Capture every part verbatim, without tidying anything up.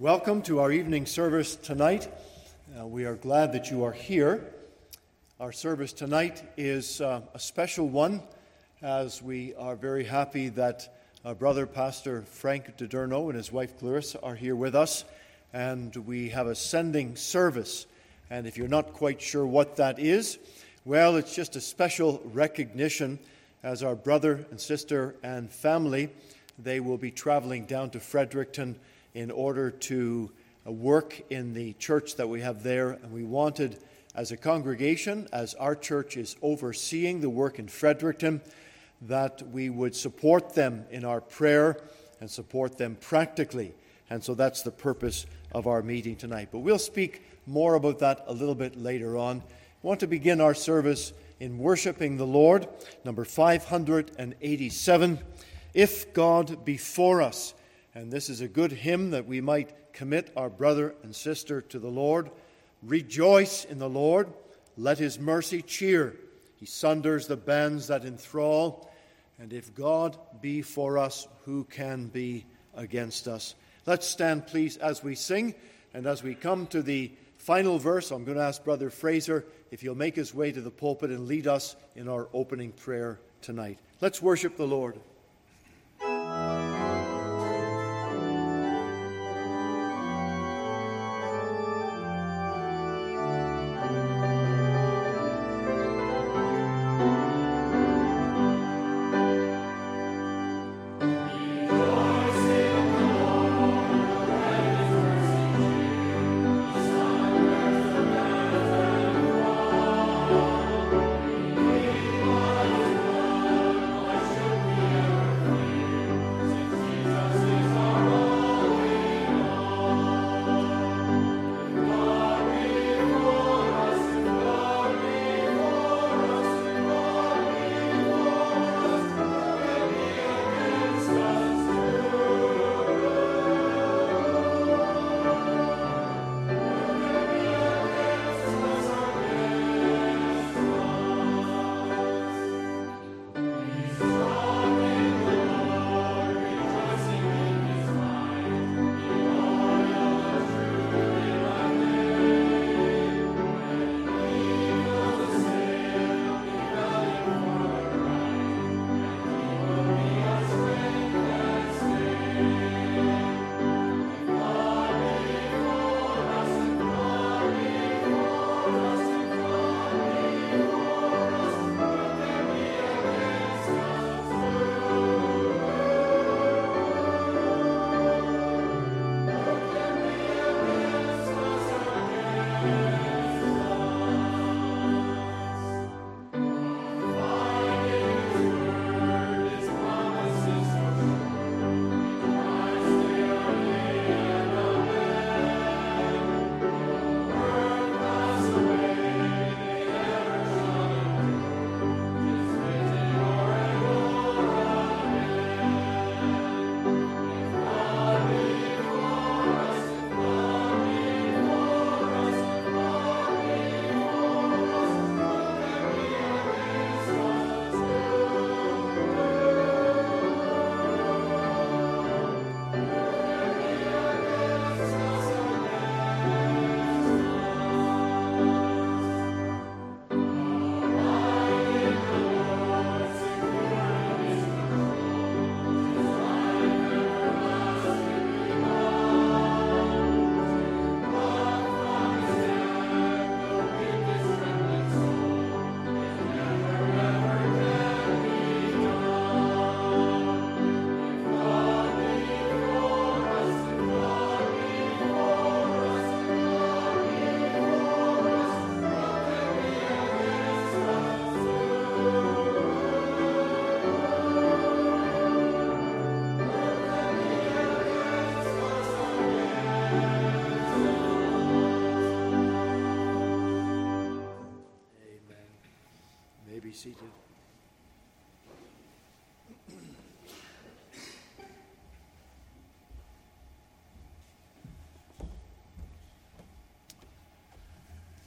Welcome to our evening service tonight. Uh, we are glad that you are here. Our service tonight is uh, a special one, as we are very happy that our brother, Pastor Frank DiDurno, and his wife, Clarissa, are here with us, and we have a sending service. And if you're not quite sure what that is, well, it's just a special recognition as our brother and sister and family. They will be traveling down to Fredericton in order to work in the church that we have there. And we wanted, as a congregation, as our church is overseeing the work in Fredericton, that we would support them in our prayer and support them practically. And so that's the purpose of our meeting tonight. But we'll speak more about that a little bit later on. We want to begin our service in worshiping the Lord, number five hundred eighty-seven, If God Be For Us. And this is a good hymn that we might commit our brother and sister to the Lord. Rejoice in the Lord, let his mercy cheer. He sunders the bands that enthrall. And if God be for us, who can be against us? Let's stand, please, as we sing. And as we come to the final verse, I'm going to ask Brother Fraser if he'll make his way to the pulpit and lead us in our opening prayer tonight. Let's worship the Lord.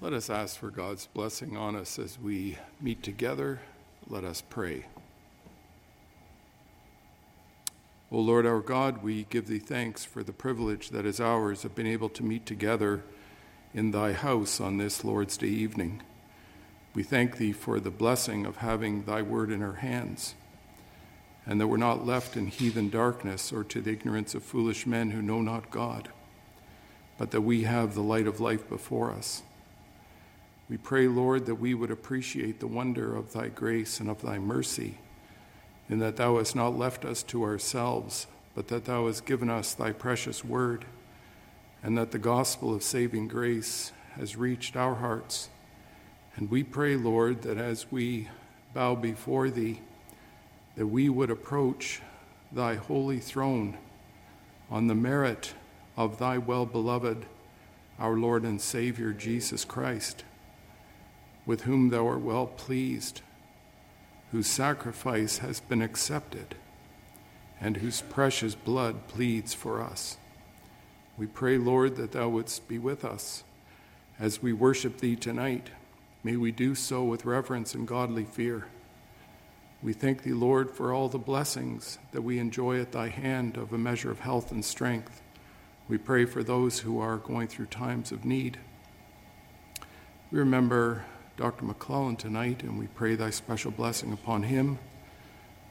Let us ask for God's blessing on us as we meet together. Let us pray. O Lord our God, we give thee thanks for the privilege that is ours of being able to meet together in thy house on this Lord's Day evening. We thank thee for the blessing of having thy word in our hands, and that we're not left in heathen darkness or to the ignorance of foolish men who know not God, but that we have the light of life before us. We pray, Lord, that we would appreciate the wonder of thy grace and of thy mercy, and that thou hast not left us to ourselves, but that thou hast given us thy precious word, and that the gospel of saving grace has reached our hearts. And we pray, Lord, that as we bow before thee, that we would approach thy holy throne on the merit of thy well-beloved, our Lord and Savior, Jesus Christ, with whom thou art well pleased, whose sacrifice has been accepted, and whose precious blood pleads for us. We pray, Lord, that thou wouldst be with us as we worship thee tonight. May we do so with reverence and godly fear. We thank thee, Lord, for all the blessings that we enjoy at thy hand of a measure of health and strength. We pray for those who are going through times of need. We remember Doctor McClellan tonight, and we pray thy special blessing upon him.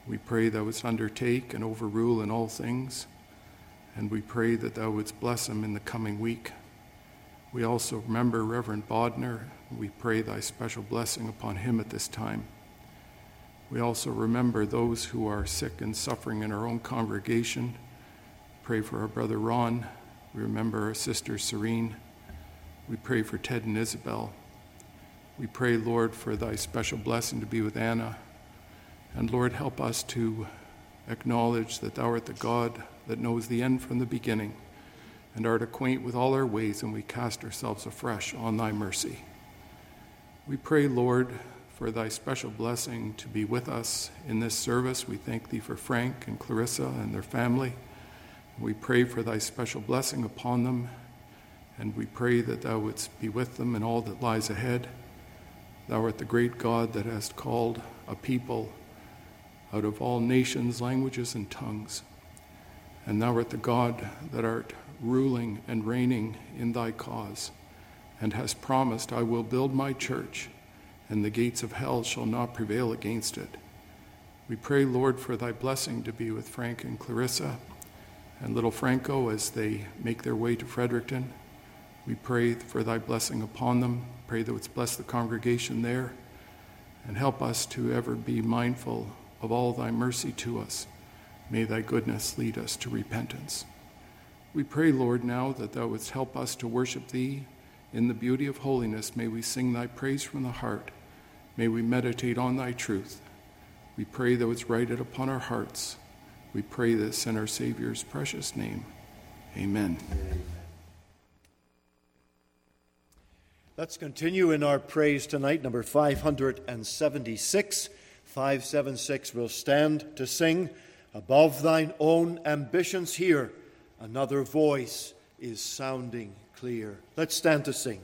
We pray thou wouldst undertake and overrule in all things, and we pray that thou wouldst bless him in the coming week. We also remember Reverend Bodner, and we pray thy special blessing upon him at this time. We also remember those who are sick and suffering in our own congregation. Pray for our brother Ron. We remember our sister Serene. We pray for Ted and Isabel. We pray, Lord, for thy special blessing to be with Anna. And Lord, help us to acknowledge that thou art the God that knows the end from the beginning and art acquaint with all our ways, and we cast ourselves afresh on thy mercy. We pray, Lord, for thy special blessing to be with us in this service. We thank thee for Frank and Clarissa and their family. We pray for thy special blessing upon them, and we pray that thou wouldst be with them in all that lies ahead. Thou art the great God that hast called a people out of all nations, languages, and tongues. And thou art the God that art ruling and reigning in thy cause, and hast promised, I will build my church, and the gates of hell shall not prevail against it. We pray, Lord, for thy blessing to be with Frank and Clarissa and little Franco as they make their way to Fredericton. We pray for thy blessing upon them. Pray that wouldst bless the congregation there, and help us to ever be mindful of all thy mercy to us. May thy goodness lead us to repentance. We pray, Lord, now that thou wouldst help us to worship thee in the beauty of holiness. May we sing thy praise from the heart. May we meditate on thy truth. We pray thou wouldst write it upon our hearts. We pray this in our Savior's precious name. Amen. Let's continue in our praise tonight, number five seventy-six. five seventy-six will stand to sing, Above Thine Own Ambitions Here, Another Voice is Sounding Clear. Let's stand to sing.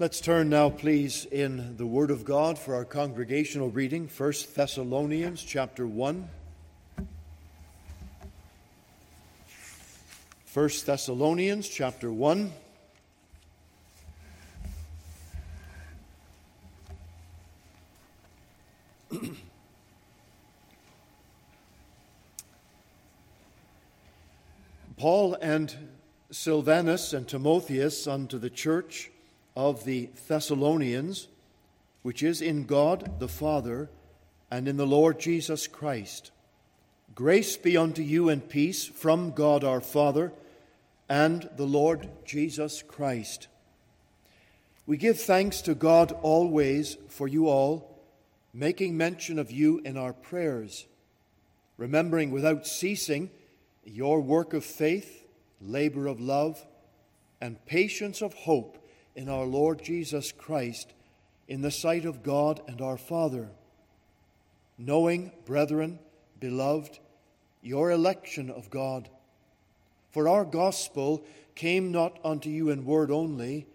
Let's turn now, please, in the Word of God for our congregational reading, First Thessalonians chapter one. First Thessalonians chapter one. Paul and Silvanus and Timotheus unto the church of the Thessalonians, which is in God the Father and in the Lord Jesus Christ. Grace be unto you and peace from God our Father and the Lord Jesus Christ. We give thanks to God always for you all, making mention of you in our prayers, remembering without ceasing your work of faith, labor of love, and patience of hope in our Lord Jesus Christ, in the sight of God and our Father, knowing, brethren, beloved, your election of God. For our gospel came not unto you in word only,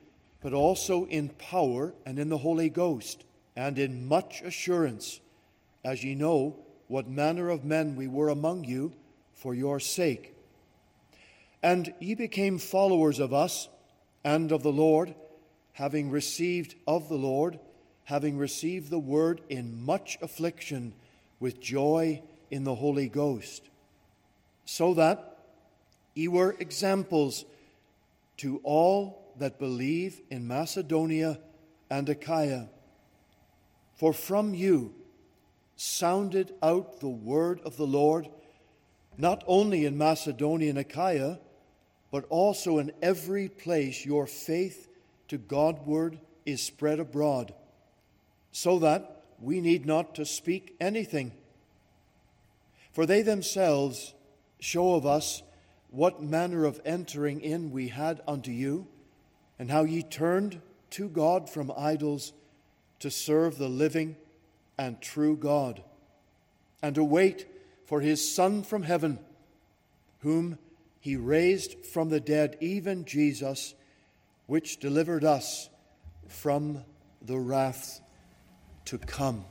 but also in power and in the Holy Ghost, and in much assurance, as ye know what manner of men we were among you for your sake. And ye became followers of us and of the Lord, having received of the Lord, having received the word in much affliction with joy in the Holy Ghost, so that ye were examples to all that believe in Macedonia and Achaia. For from you sounded out the word of the Lord, not only in Macedonia and Achaia, but also in every place your faith to Godward is spread abroad, so that we need not to speak anything. For they themselves show of us what manner of entering in we had unto you, and how ye turned to God from idols to serve the living and true God, and to wait for his Son from heaven, whom he raised from the dead, even Jesus, which delivered us from the wrath to come.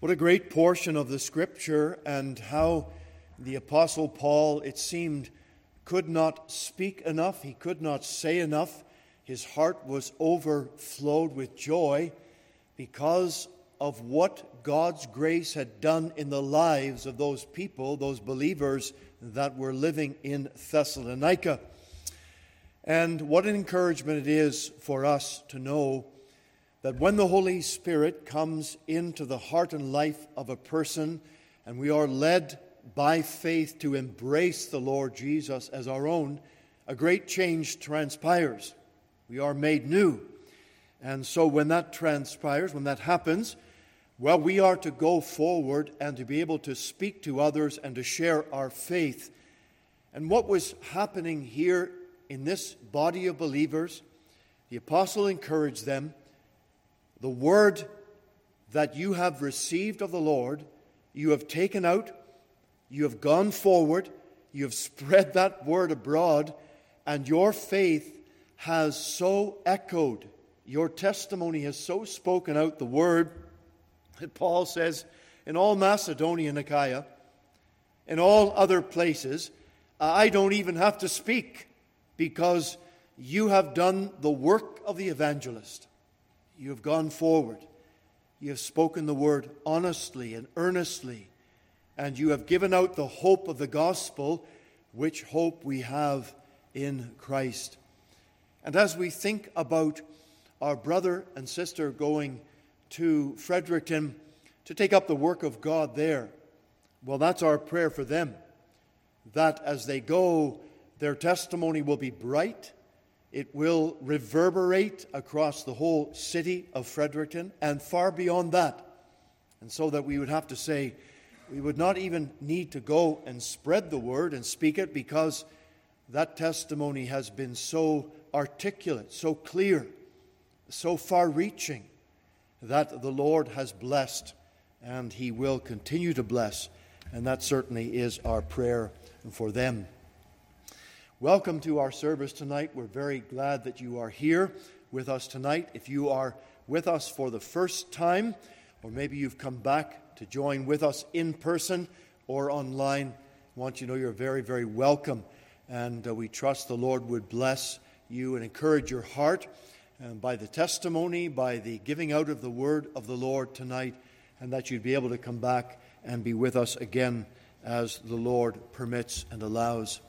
What a great portion of the Scripture, and how the Apostle Paul, it seemed, could not speak enough. He could not say enough. His heart was overflowed with joy because of what God's grace had done in the lives of those people, those believers that were living in Thessalonica. And what an encouragement it is for us to know that when the Holy Spirit comes into the heart and life of a person, and we are led by faith to embrace the Lord Jesus as our own, a great change transpires. We are made new. And so when that transpires, when that happens, well, we are to go forward and to be able to speak to others and to share our faith. And what was happening here in this body of believers, the apostle encouraged them, the word that you have received of the Lord, you have taken out, you have gone forward, you have spread that word abroad, and your faith has so echoed, your testimony has so spoken out the word, that Paul says, in all Macedonia and Achaia, in all other places, I don't even have to speak, because you have done the work of the evangelist. You have gone forward. You have spoken the word honestly and earnestly. And you have given out the hope of the gospel, which hope we have in Christ. And as we think about our brother and sister going to Fredericton to take up the work of God there, well, that's our prayer for them, that as they go, their testimony will be bright. It will reverberate across the whole city of Fredericton and far beyond that. And so that we would have to say, we would not even need to go and spread the word and speak it, because that testimony has been so articulate, so clear, so far-reaching, that the Lord has blessed and he will continue to bless. And that certainly is our prayer for them. Welcome to our service tonight. We're very glad that you are here. with us tonight. If you are with us for the first time, or maybe you've come back to join with us in person or online, I want you to know you're very, very welcome. And uh, we trust the Lord would bless you and encourage your heart and by the testimony, by the giving out of the word of the Lord tonight, and that you'd be able to come back and be with us again as the Lord permits and allows.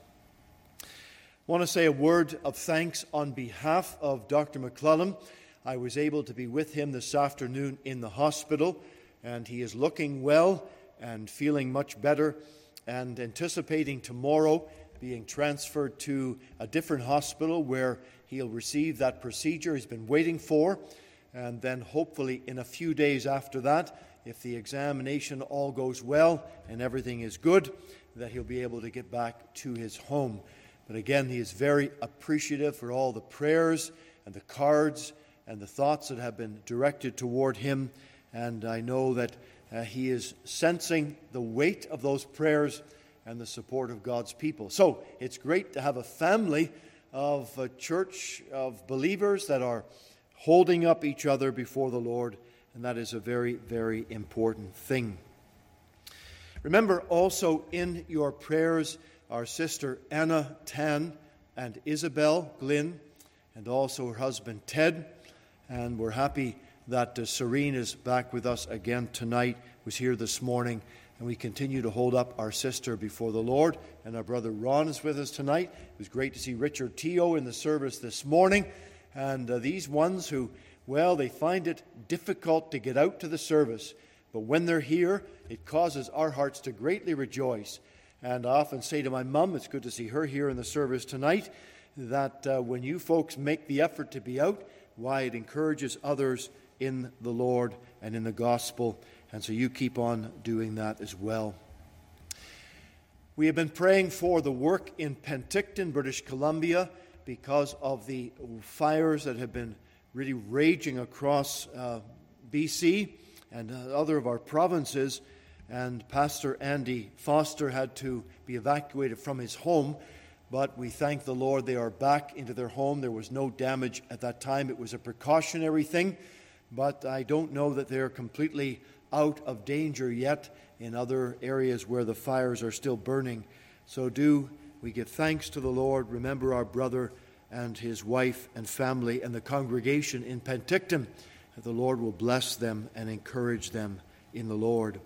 I want to say a word of thanks on behalf of Doctor McClellan. I was able to be with him this afternoon in the hospital, and he is looking well and feeling much better and anticipating tomorrow being transferred to a different hospital where he'll receive that procedure he's been waiting for. And then hopefully in a few days after that, if the examination all goes well and everything is good, that he'll be able to get back to his home. But again, he is very appreciative for all the prayers and the cards and the thoughts that have been directed toward him. And I know that uh, he is sensing the weight of those prayers and the support of God's people. So it's great to have a family of a church of believers that are holding up each other before the Lord, and that is a very, very important thing. Remember also in your prayers our sister Anna Tan and Isabel Glynn, and also her husband Ted, and we're happy that uh, Serene is back with us again tonight, was here this morning. And we continue to hold up our sister before the Lord. And our brother Ron is with us tonight. It was great to see Richard Teo in the service this morning. And uh, these ones who, well, they find it difficult to get out to the service. But when they're here, it causes our hearts to greatly rejoice. And I often say to my mum, it's good to see her here in the service tonight, that uh, when you folks make the effort to be out, why, it encourages others in the Lord and in the gospel. And so you keep on doing that as well. We have been praying for the work in Penticton, British Columbia, because of the fires that have been really raging across uh, B C and uh, other of our provinces. And Pastor Andy Foster had to be evacuated from his home. But we thank the Lord they are back into their home. There was no damage at that time. It was a precautionary thing. But I don't know that they're completely out of danger yet in other areas where the fires are still burning. So do we give thanks to the Lord, remember our brother and his wife and family and the congregation in Penticton, that the Lord will bless them and encourage them in the Lord.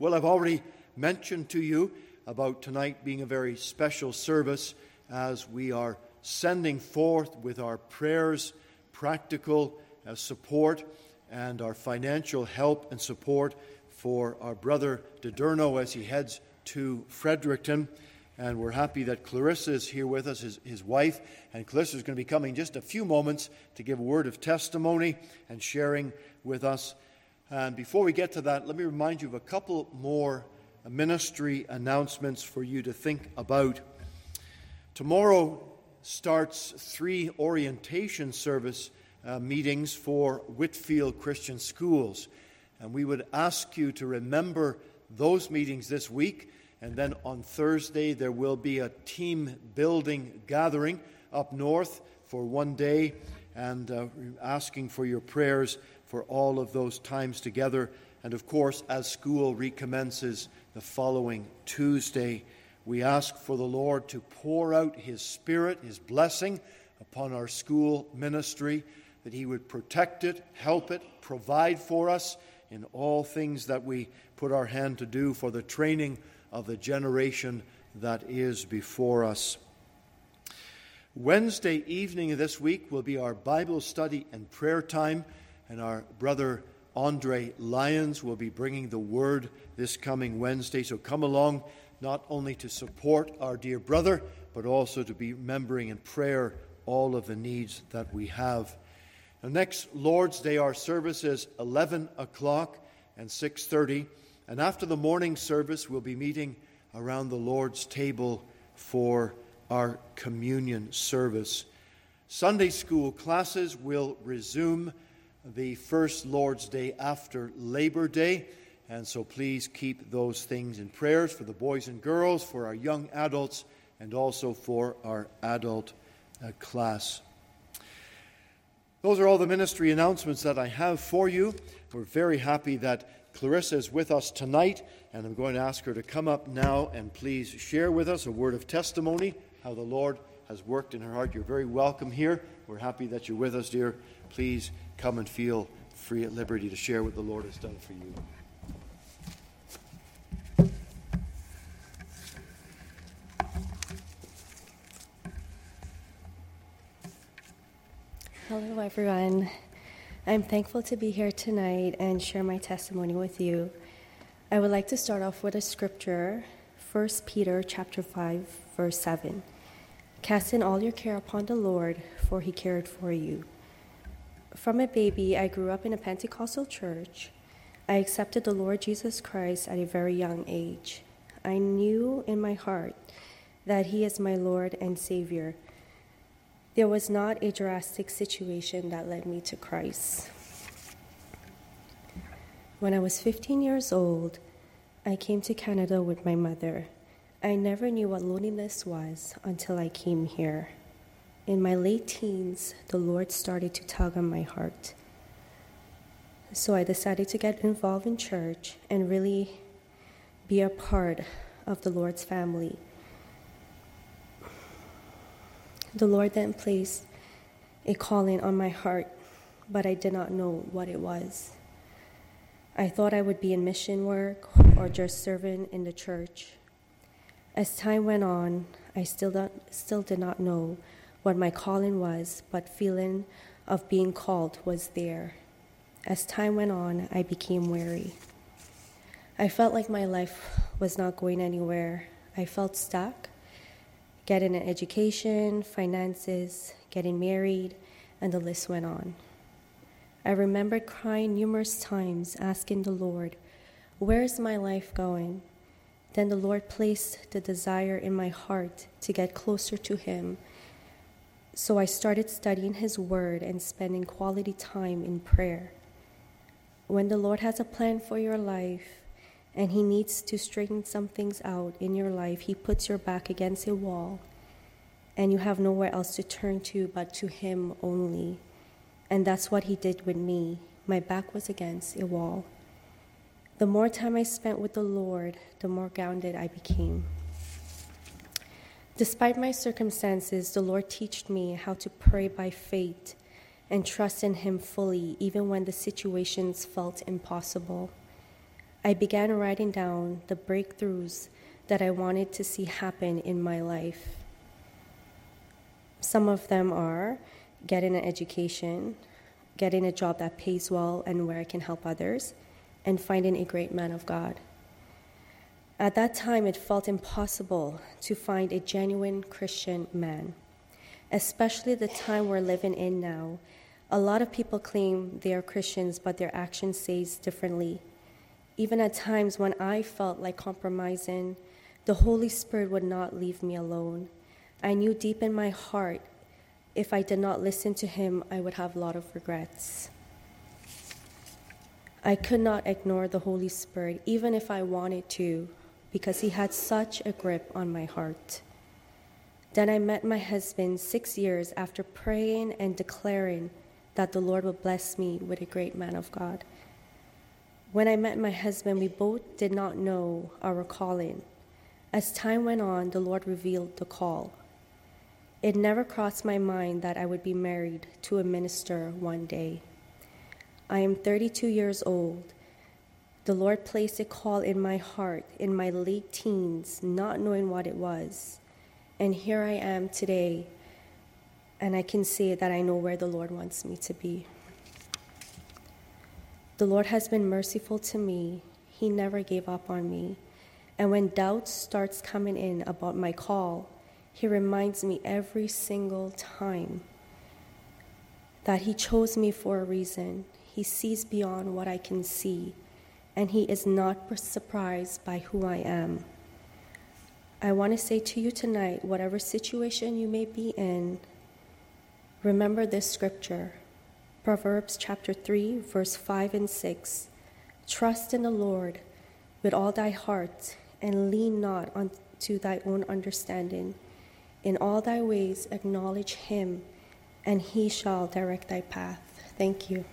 Well, I've already mentioned to you about tonight being a very special service as we are sending forth with our prayers, practical uh, support, and our financial help and support for our brother DiDurno as he heads to Fredericton. And we're happy that Clarissa is here with us, his, his wife. And Clarissa is going to be coming just a few moments to give a word of testimony and sharing with us. And before we get to that, let me remind you of a couple more ministry announcements for you to think about. Tomorrow starts three orientation service Uh, meetings for Whitfield Christian Schools. And we would ask you to remember those meetings this week. And then on Thursday, there will be a team building gathering up north for one day, and uh, asking for your prayers for all of those times together. And of course, as school recommences the following Tuesday, we ask for the Lord to pour out His Spirit, His blessing upon our school ministry, that He would protect it, help it, provide for us in all things that we put our hand to do for the training of the generation that is before us. Wednesday evening this week will be our Bible study and prayer time, and our brother Andre Lyons will be bringing the word this coming Wednesday. So come along, not only to support our dear brother, but also to be remembering in prayer all of the needs that we have. The next Lord's Day, our service is eleven o'clock and six thirty. And after the morning service, we'll be meeting around the Lord's table for our communion service. Sunday school classes will resume the first Lord's Day after Labor Day. And so please keep those things in prayers for the boys and girls, for our young adults, and also for our adult uh, class. Those are all the ministry announcements that I have for you. We're very happy that Clarissa is with us tonight, and I'm going to ask her to come up now and please share with us a word of testimony, how the Lord has worked in her heart. You're very welcome here. We're happy that you're with us, dear. Please come and feel free at liberty to share what the Lord has done for you. Hello, everyone. I'm thankful to be here tonight and share my testimony with you. I would like to start off with a scripture, First Peter chapter five, verse seven. Cast in all your care upon the Lord, for he cared for you. From a baby, I grew up in a Pentecostal church. I accepted the Lord Jesus Christ at a very young age. I knew in my heart that he is my Lord and Savior. There was not a drastic situation that led me to Christ. When I was fifteen years old, I came to Canada with my mother. I never knew what loneliness was until I came here. In my late teens, the Lord started to tug on my heart. So I decided to get involved in church and really be a part of the Lord's family. The Lord then placed a calling on my heart, but I did not know what it was. I thought I would be in mission work or just serving in the church. As time went on, I still, not, still did not know what my calling was, but feeling of being called was there. As time went on, I became weary. I felt like my life was not going anywhere. I felt stuck. Getting an education, finances, getting married, and the list went on. I remembered crying numerous times, asking the Lord, where is my life going? Then the Lord placed the desire in my heart to get closer to him. So I started studying his word and spending quality time in prayer. When the Lord has a plan for your life, and he needs to straighten some things out in your life, he puts your back against a wall, and you have nowhere else to turn to but to him only. And that's what he did with me. My back was against a wall. The more time I spent with the Lord, the more grounded I became. Despite my circumstances, the Lord taught me how to pray by faith and trust in him fully, even when the situations felt impossible. I began writing down the breakthroughs that I wanted to see happen in my life. Some of them are getting an education, getting a job that pays well and where I can help others, and finding a great man of God. At that time, it felt impossible to find a genuine Christian man, especially the time we're living in now. A lot of people claim they are Christians, but their action says differently. Even at times when I felt like compromising, the Holy Spirit would not leave me alone. I knew deep in my heart, if I did not listen to him, I would have a lot of regrets. I could not ignore the Holy Spirit, even if I wanted to, because he had such a grip on my heart. Then I met my husband six years after praying and declaring that the Lord would bless me with a great man of God. When I met my husband, we both did not know our calling. As time went on, the Lord revealed the call. It never crossed my mind that I would be married to a minister one day. I am thirty-two years old. The Lord placed a call in my heart in my late teens, not knowing what it was. And here I am today, and I can say that I know where the Lord wants me to be. The Lord has been merciful to me. He never gave up on me. And when doubt starts coming in about my call, he reminds me every single time that he chose me for a reason. He sees beyond what I can see, and he is not surprised by who I am. I want to say to you tonight, whatever situation you may be in, remember this scripture. Proverbs chapter three, verse five and six. Trust in the Lord with all thy heart, and lean not unto thy own understanding. In all thy ways acknowledge him, and he shall direct thy path. Thank you.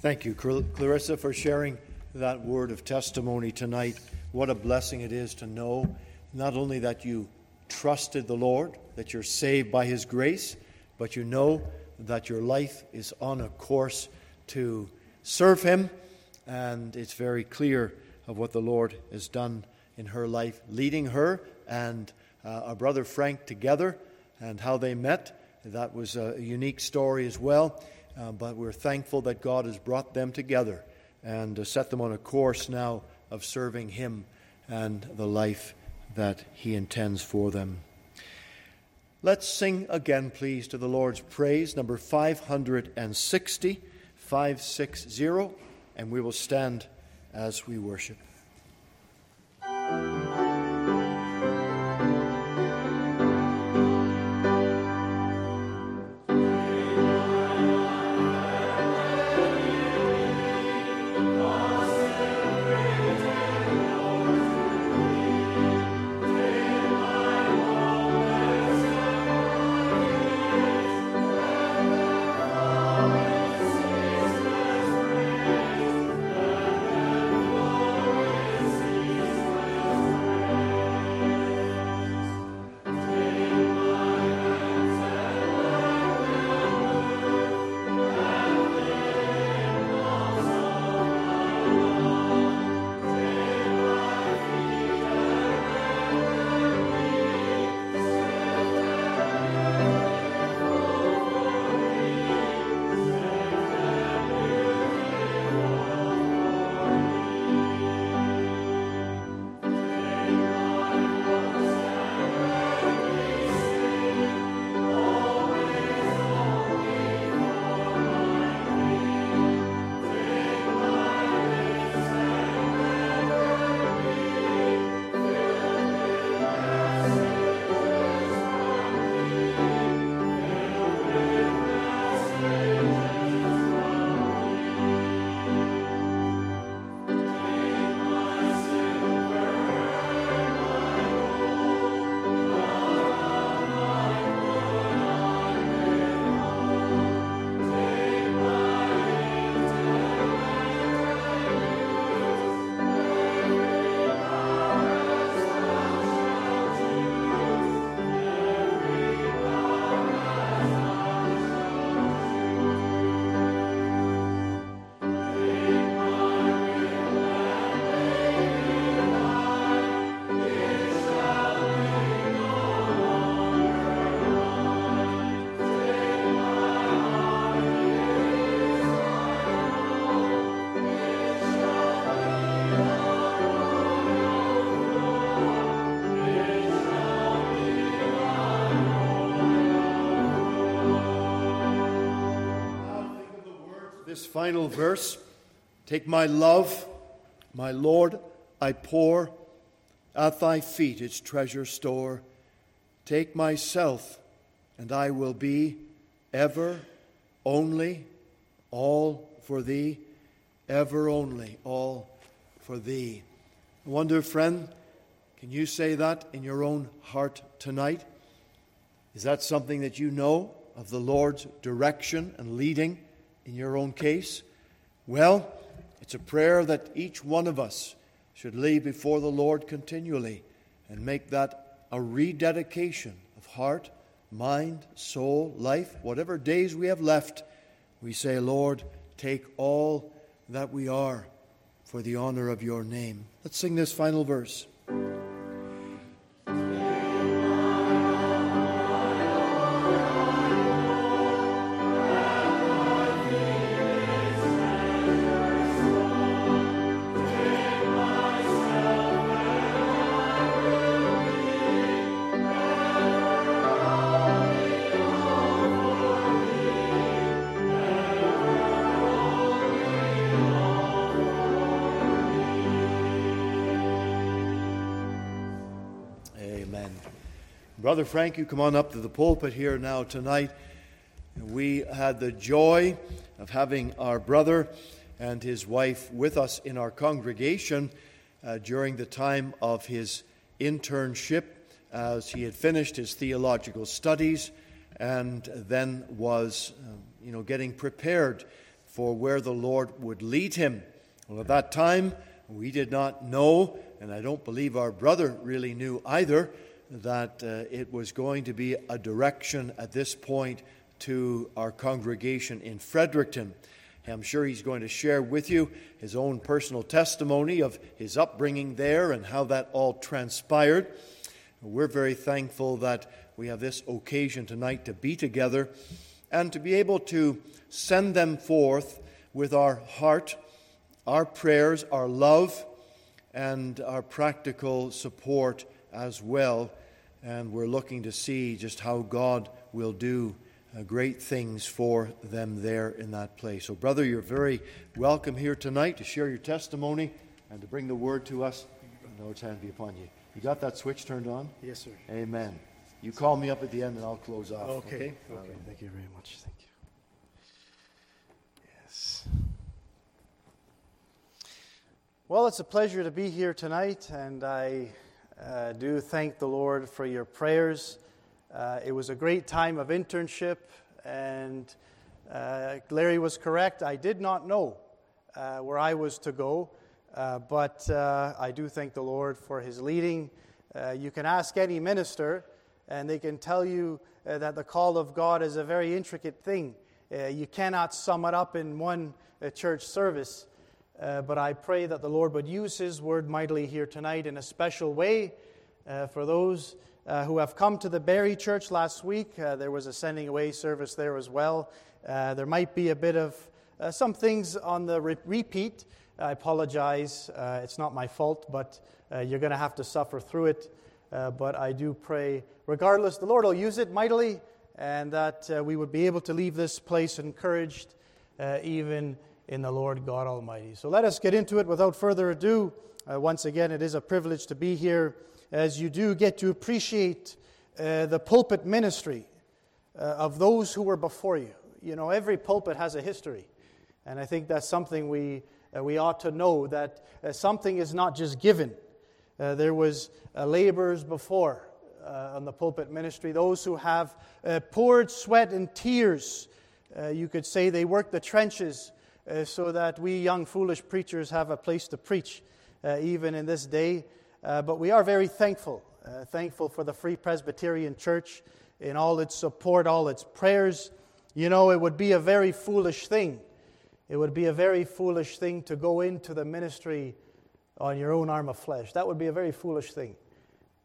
Thank you, Clarissa, for sharing that word of testimony tonight. What a blessing it is to know not only that you trusted the Lord, that you're saved by his grace, but you know that your life is on a course to serve him. And it's very clear of what the Lord has done in her life, leading her and uh, our brother Frank together and how they met. That was a unique story as well. Uh, but we're thankful that God has brought them together and uh, set them on a course now of serving him and the life that he intends for them. Let's sing again, please, to the Lord's praise, number five sixty, five sixty, and we will stand as we worship. This final verse, take my love, my Lord, I pour at thy feet its treasure store. Take myself, and I will be ever, only, all for thee, ever, only, all for thee. I wonder, friend, can you say that in your own heart tonight? Is that something that you know of the Lord's direction and leading? In your own case? Well, it's a prayer that each one of us should lay before the Lord continually and make that a rededication of heart, mind, soul, life, whatever days we have left. We say, Lord, take all that we are for the honor of your name. Let's sing this final verse. Brother Frank, you come on up to the pulpit here now tonight. We had the joy of having our brother and his wife with us in our congregation uh, during the time of his internship as he had finished his theological studies, and then was, you know, getting prepared for where the Lord would lead him. Well, at that time, we did not know, and I don't believe our brother really knew either, that uh, it was going to be a direction at this point to our congregation in Fredericton. I'm sure he's going to share with you his own personal testimony of his upbringing there and how that all transpired. We're very thankful that we have this occasion tonight to be together and to be able to send them forth with our heart, our prayers, our love, and our practical support as well. And we're looking to see just how God will do great things for them there in that place. So, brother, you're very welcome here tonight to share your testimony and to bring the word to us. The Lord's hand be upon you. You got that switch turned on? Yes, sir. Amen. You call me up at the end and I'll close off. Okay. Okay. Okay. Thank you very much. Thank you. Yes. Well, it's a pleasure to be here tonight, and I uh, do thank the Lord for your prayers. Uh, it was a great time of internship, and uh, Larry was correct. I did not know uh, where I was to go. Uh, but uh, I do thank the Lord for his leading. Uh, you can ask any minister, and they can tell you uh, that the call of God is a very intricate thing. Uh, you cannot sum it up in one uh, church service. Uh, but I pray that the Lord would use his word mightily here tonight in a special way. Uh, for those uh, who have come to the Barry Church last week, uh, there was a sending away service there as well. Uh, there might be a bit of uh, some things on the re- repeat. I apologize. Uh, it's not my fault, but uh, you're going to have to suffer through it. Uh, but I do pray, regardless, the Lord will use it mightily, and that uh, we would be able to leave this place encouraged, uh, even in the Lord God Almighty. So let us get into it without further ado. Uh, once again, it is a privilege to be here, as you do get to appreciate uh, the pulpit ministry uh, of those who were before you. You know, every pulpit has a history, and I think that's something we... Uh, we ought to know, that uh, something is not just given. Uh, there was uh, laborers before uh, on the pulpit ministry, those who have uh, poured sweat and tears. Uh, you could say they worked the trenches uh, so that we young foolish preachers have a place to preach, uh, even in this day. Uh, but we are very thankful, uh, thankful for the Free Presbyterian Church in all its support, all its prayers. You know, it would be a very foolish thing. It would be a very foolish thing to go into the ministry on your own arm of flesh. That would be a very foolish thing.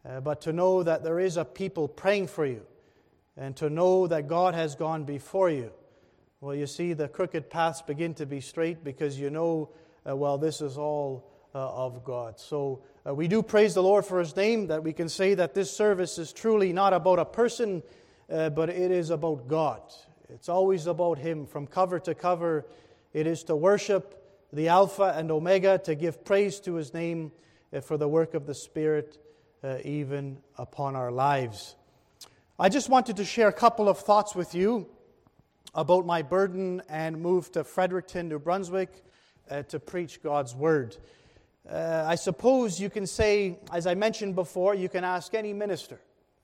Uh, but to know that there is a people praying for you, and to know that God has gone before you, well, you see, the crooked paths begin to be straight, because you know, uh, well, this is all uh, of God. So uh, we do praise the Lord for his name, that we can say that this service is truly not about a person, uh, but it is about God. It's always about him, from cover to cover. It is to worship the Alpha and Omega, to give praise to his name for the work of the Spirit, uh, even upon our lives. I just wanted to share a couple of thoughts with you about my burden and move to Fredericton, New Brunswick, uh, to preach God's Word. Uh, I suppose you can say, as I mentioned before, you can ask any minister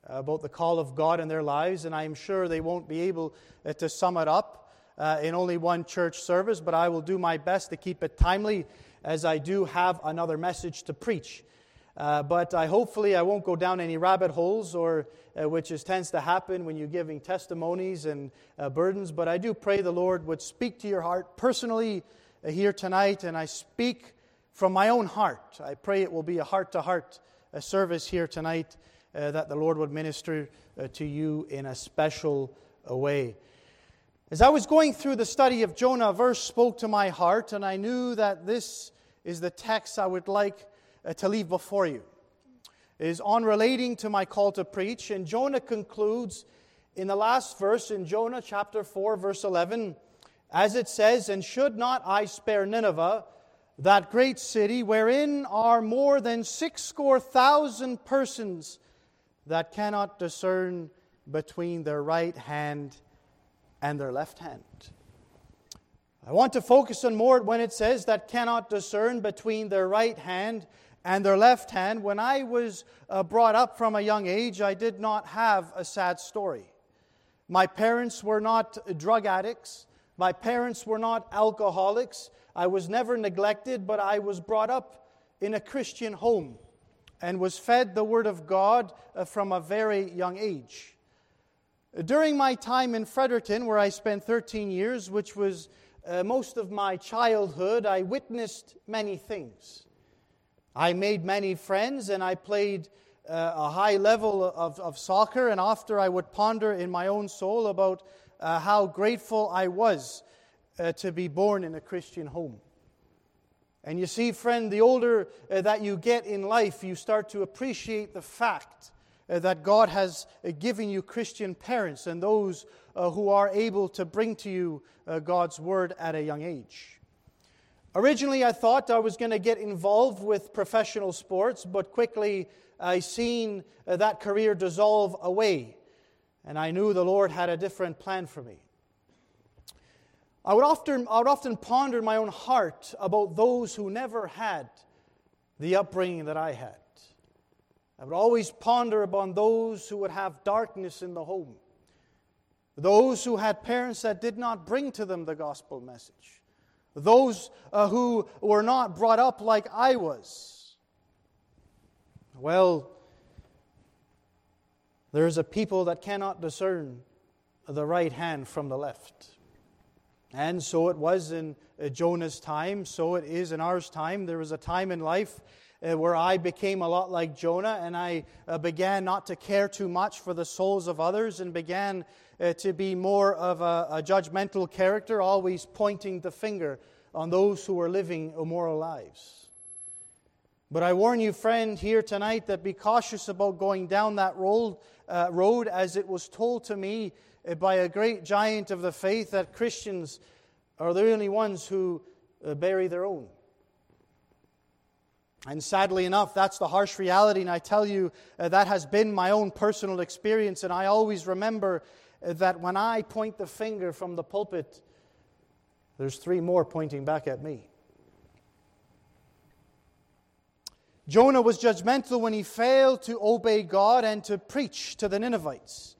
about the call of God in their lives, and I'm sure they won't be able uh, to sum it up Uh, in only one church service, but I will do my best to keep it timely, as I do have another message to preach. Uh, but I hopefully I won't go down any rabbit holes, or uh, which is tends to happen when you're giving testimonies and uh, burdens. But I do pray the Lord would speak to your heart personally uh, here tonight, and I speak from my own heart. I pray it will be a heart-to-heart uh, service here tonight, uh, that the Lord would minister uh, to you in a special uh, way. As I was going through the study of Jonah, a verse spoke to my heart, and I knew that this is the text I would like uh, to leave before you. It is on relating to my call to preach, and Jonah concludes in the last verse in Jonah chapter four, verse eleven, as it says, "And should not I spare Nineveh, that great city, wherein are more than sixscore thousand persons that cannot discern between their right hand and their left hand." I want to focus on more when it says that cannot discern between their right hand and their left hand. When I was uh, brought up from a young age, I did not have a sad story. My parents were not drug addicts. My parents were not alcoholics. I was never neglected, but I was brought up in a Christian home and was fed the Word of God uh, from a very young age. During my time in Fredericton, where I spent thirteen years, which was uh, most of my childhood, I witnessed many things. I made many friends, and I played uh, a high level of, of soccer, and after I would ponder in my own soul about uh, how grateful I was uh, to be born in a Christian home. And you see, friend, the older uh, that you get in life, you start to appreciate the fact uh, that God has uh, given you Christian parents and those uh, who are able to bring to you uh, God's Word at a young age. Originally, I thought I was going to get involved with professional sports, but quickly I seen that career dissolve away, and I knew the Lord had a different plan for me. I would often, I would often ponder in my own heart about those who never had the upbringing that I had. I would always ponder upon those who would have darkness in the home, those who had parents that did not bring to them the gospel message. Those uh, who were not brought up like I was. Well, there is a people that cannot discern the right hand from the left. And so it was in uh, Jonah's time, so it is in our time. There was a time in life uh, where I became a lot like Jonah, and I uh, began not to care too much for the souls of others, and began Uh, to be more of a, a judgmental character, always pointing the finger on those who are living immoral lives. But I warn you, friend, here tonight, that be cautious about going down that road, uh, road as it was told to me uh, by a great giant of the faith, that Christians are the only ones who uh, bury their own. And sadly enough, that's the harsh reality, and I tell you, uh, that has been my own personal experience, and I always remember that when I point the finger from the pulpit, there's three more pointing back at me. Jonah was judgmental when he failed to obey God and to preach to the Ninevites,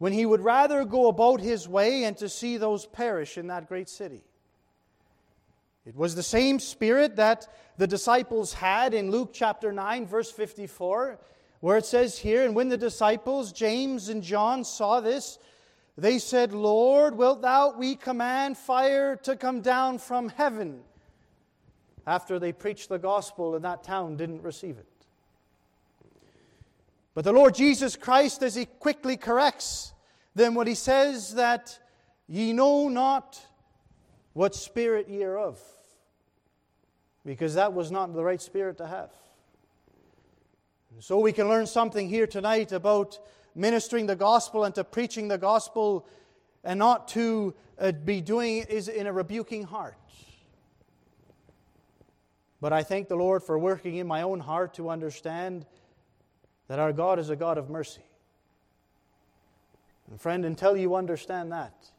when he would rather go about his way and to see those perish in that great city. It was the same spirit that the disciples had in Luke chapter nine, verse fifty-four, where it says here, "And when the disciples, James and John, saw this, they said, 'Lord, wilt thou we command fire to come down from heaven?'" After they preached the gospel, and that town didn't receive it. But the Lord Jesus Christ, as He quickly corrects them, what He says, that ye know not what spirit ye are of, because that was not the right spirit to have. So we can learn something here tonight about ministering the gospel and to preaching the gospel, and not to uh, be doing it is in a rebuking heart. But I thank the Lord for working in my own heart to understand that our God is a God of mercy. And friend, until you understand that,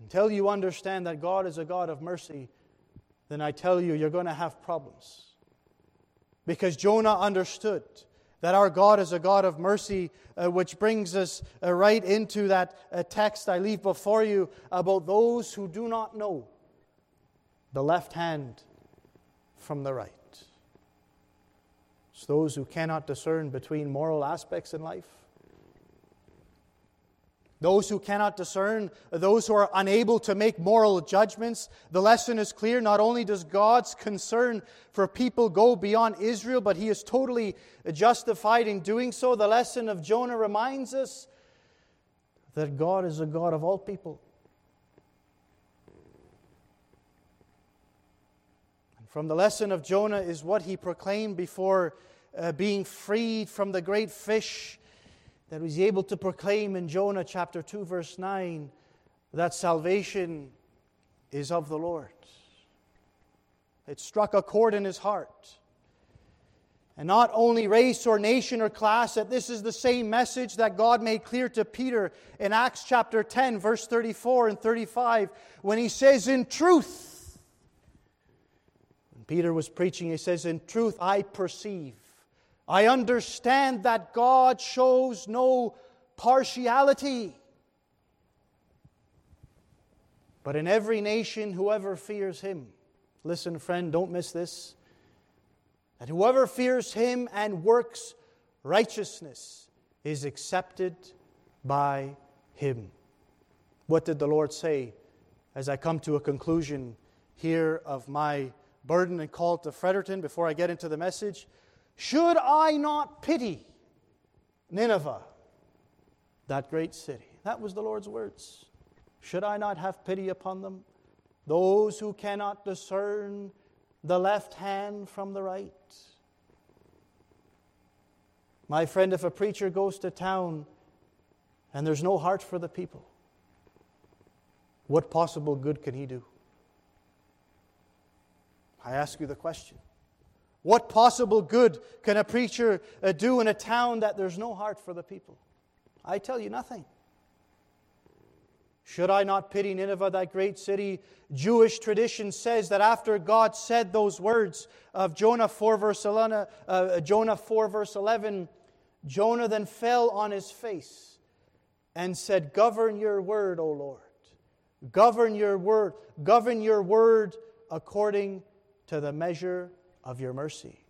until you understand that God is a God of mercy, then I tell you, you're going to have problems. Because Jonah understood that our God is a God of mercy, uh, which brings us uh, right into that uh, text I leave before you about those who do not know the left hand from the right. It's those who cannot discern between moral aspects in life. Those who cannot discern, those who are unable to make moral judgments. The lesson is clear. Not only does God's concern for people go beyond Israel, but He is totally justified in doing so. The lesson of Jonah reminds us that God is a God of all people. And from the lesson of Jonah is what he proclaimed before uh, being freed from the great fish, that was able to proclaim in Jonah chapter two, verse nine, that salvation is of the Lord. It struck a chord in his heart. And not only race or nation or class, that this is the same message that God made clear to Peter in Acts chapter ten, verse thirty-four and thirty-five, when he says, "In truth, Peter was preaching, he says, "In truth, I perceive. I understand that God shows no partiality. But in every nation, whoever fears Him." Listen, friend, don't miss this. "And whoever fears Him and works righteousness is accepted by Him." What did the Lord say as I come to a conclusion here of my burden and call to Fredericton before I get into the message? "Should I not pity Nineveh, that great city?" That was the Lord's words. "Should I not have pity upon them? Those who cannot discern the left hand from the right." My friend, if a preacher goes to town and there's no heart for the people, what possible good can he do? I ask you the question. What possible good can a preacher uh, do in a town that there's no heart for the people? I tell you, nothing. "Should I not pity Nineveh, that great city?" Jewish tradition says that after God said those words of Jonah four verse eleven, Jonah then fell on his face and said, "Govern your word, O Lord. Govern your word. Govern your word according to the measure of your mercy.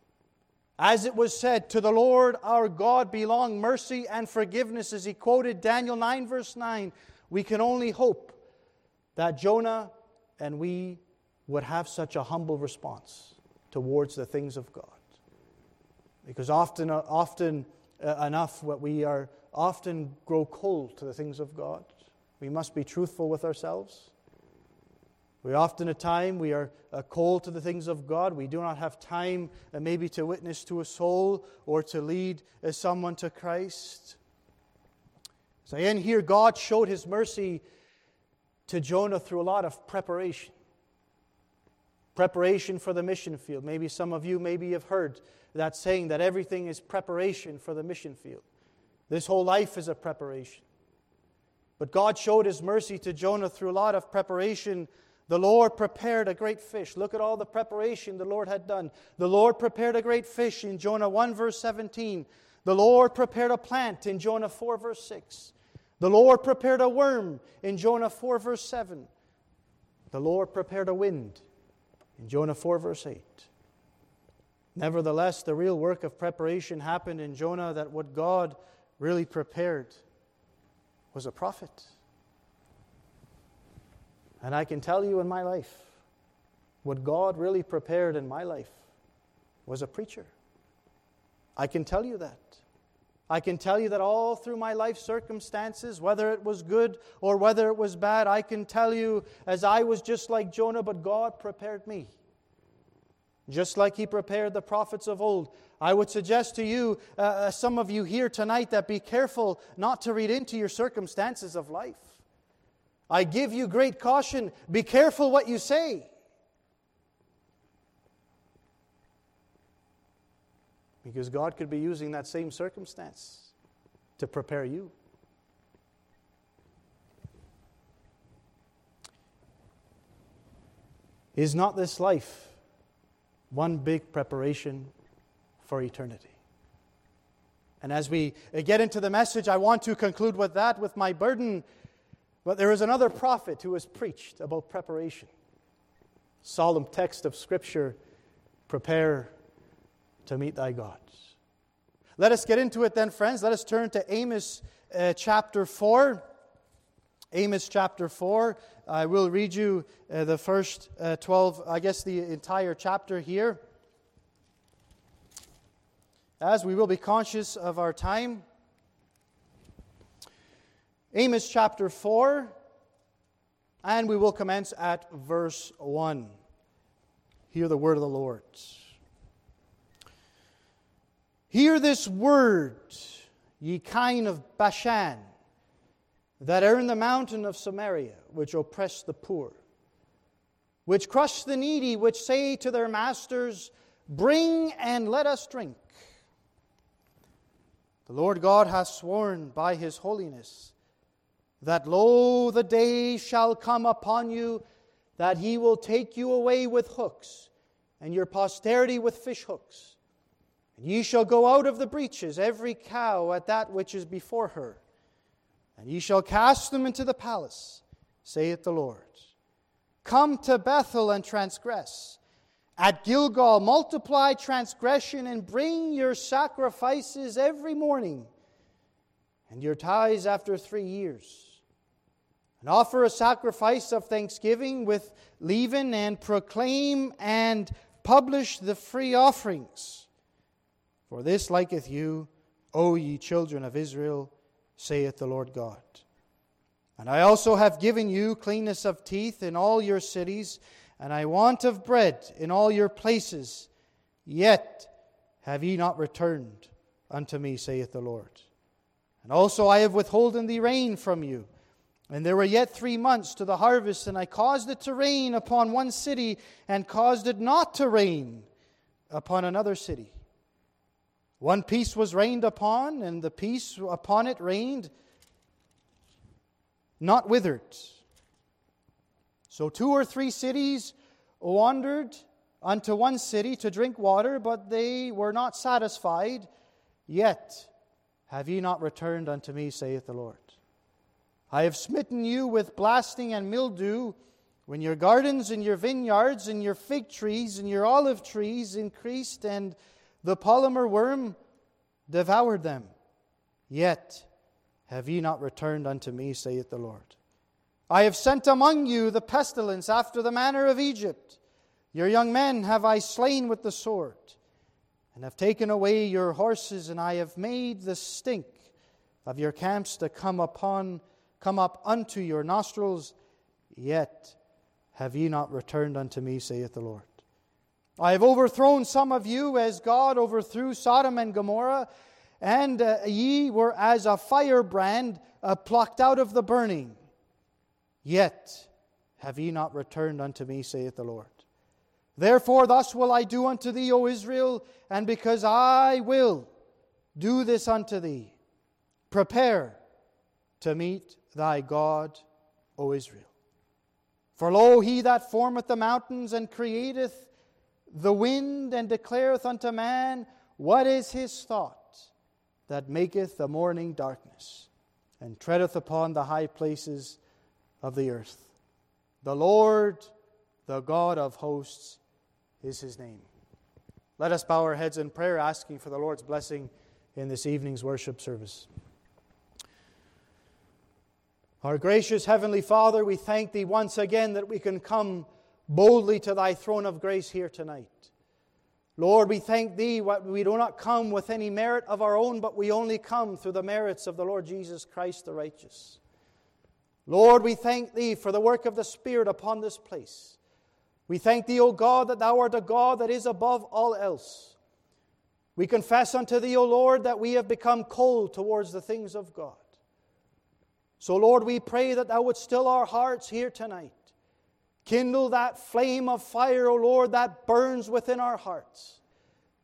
As it was said, to the Lord our God belong mercy and forgiveness," as he quoted Daniel nine verse nine. We can only hope that Jonah and we would have such a humble response towards the things of God. Because often, often enough, what we are often grow cold to the things of God. We must be truthful with ourselves. We often at time we are cold to the things of God. We do not have time maybe to witness to a soul or to lead someone to Christ. So in here, God showed His mercy to Jonah through a lot of preparation. Preparation for the mission field. Maybe some of you maybe have heard that saying that everything is preparation for the mission field. This whole life is a preparation. But God showed His mercy to Jonah through a lot of preparation. The Lord prepared a great fish. Look at all the preparation the Lord had done. The Lord prepared a great fish in Jonah one verse seventeen. The Lord prepared a plant in Jonah four verse six. The Lord prepared a worm in Jonah four verse seven. The Lord prepared a wind in Jonah four verse eight. Nevertheless, the real work of preparation happened in Jonah, that what God really prepared was a prophet. And I can tell you in my life, what God really prepared in my life was a preacher. I can tell you that. I can tell you that all through my life circumstances, whether it was good or whether it was bad, I can tell you as I was just like Jonah, but God prepared me. Just like He prepared the prophets of old. I would suggest to you, uh, some of you here tonight, that be careful not to read into your circumstances of life. I give you great caution. Be careful what you say. Because God could be using that same circumstance to prepare you. Is not this life one big preparation for eternity? And as we get into the message, I want to conclude with that, with my burden. But there is another prophet who has preached about preparation. Solemn text of Scripture, prepare to meet thy God. Let us get into it then, friends. Let us turn to Amos uh, chapter four. Amos chapter four. I will read you uh, the first uh, twelve, I guess the entire chapter here, as we will be conscious of our time. Amos chapter four, and we will commence at verse one. Hear the word of the Lord. "Hear this word, ye kine of Bashan, that are in the mountain of Samaria, which oppress the poor, which crush the needy, which say to their masters, Bring and let us drink. The Lord God hath sworn by His holiness, that lo, the day shall come upon you, that He will take you away with hooks, and your posterity with fishhooks. And ye shall go out of the breaches, every cow at that which is before her. And ye shall cast them into the palace, saith the Lord. Come to Bethel and transgress. At Gilgal multiply transgression, and bring your sacrifices every morning, and your tithes after three years. And offer a sacrifice of thanksgiving with leaven, and proclaim and publish the free offerings. For this liketh you, O ye children of Israel, saith the Lord God. And I also have given you cleanness of teeth in all your cities, and I want of bread in all your places. Yet have ye not returned unto me, saith the Lord. And also I have withholden the rain from you. And there were yet three months to the harvest, and I caused it to rain upon one city, and caused it not to rain upon another city. One piece was rained upon, and the piece upon it rained not withered. So two or three cities wandered unto one city to drink water, but they were not satisfied. Yet have ye not returned unto me, saith the Lord. I have smitten you with blasting and mildew, when your gardens and your vineyards and your fig trees and your olive trees increased, and the palmer worm devoured them. Yet have ye not returned unto me, saith the Lord. I have sent among you the pestilence after the manner of Egypt. Your young men have I slain with the sword, and have taken away your horses, and I have made the stink of your camps to come upon, come up unto your nostrils. Yet have ye not returned unto me, saith the Lord. I have overthrown some of you as God overthrew Sodom and Gomorrah, and uh, ye were as a firebrand uh, plucked out of the burning. Yet have ye not returned unto me, saith the Lord. Therefore thus will I do unto thee, O Israel, and because I will do this unto thee. Prepare to meet thy God, O Israel. For lo, he that formeth the mountains, and createth the wind, and declareth unto man what is his thought, that maketh the morning darkness, and treadeth upon the high places of the earth. The Lord, the God of hosts, is his name. Let us bow our heads in prayer, asking for the Lord's blessing in this evening's worship service. Our gracious Heavenly Father, we thank Thee once again that we can come boldly to Thy throne of grace here tonight. Lord, we thank Thee that we do not come with any merit of our own, but we only come through the merits of the Lord Jesus Christ, the righteous. Lord, we thank Thee for the work of the Spirit upon this place. We thank Thee, O God, that Thou art a God that is above all else. We confess unto Thee, O Lord, that we have become cold towards the things of God. So, Lord, we pray that Thou would still our hearts here tonight. Kindle that flame of fire, O Lord, that burns within our hearts.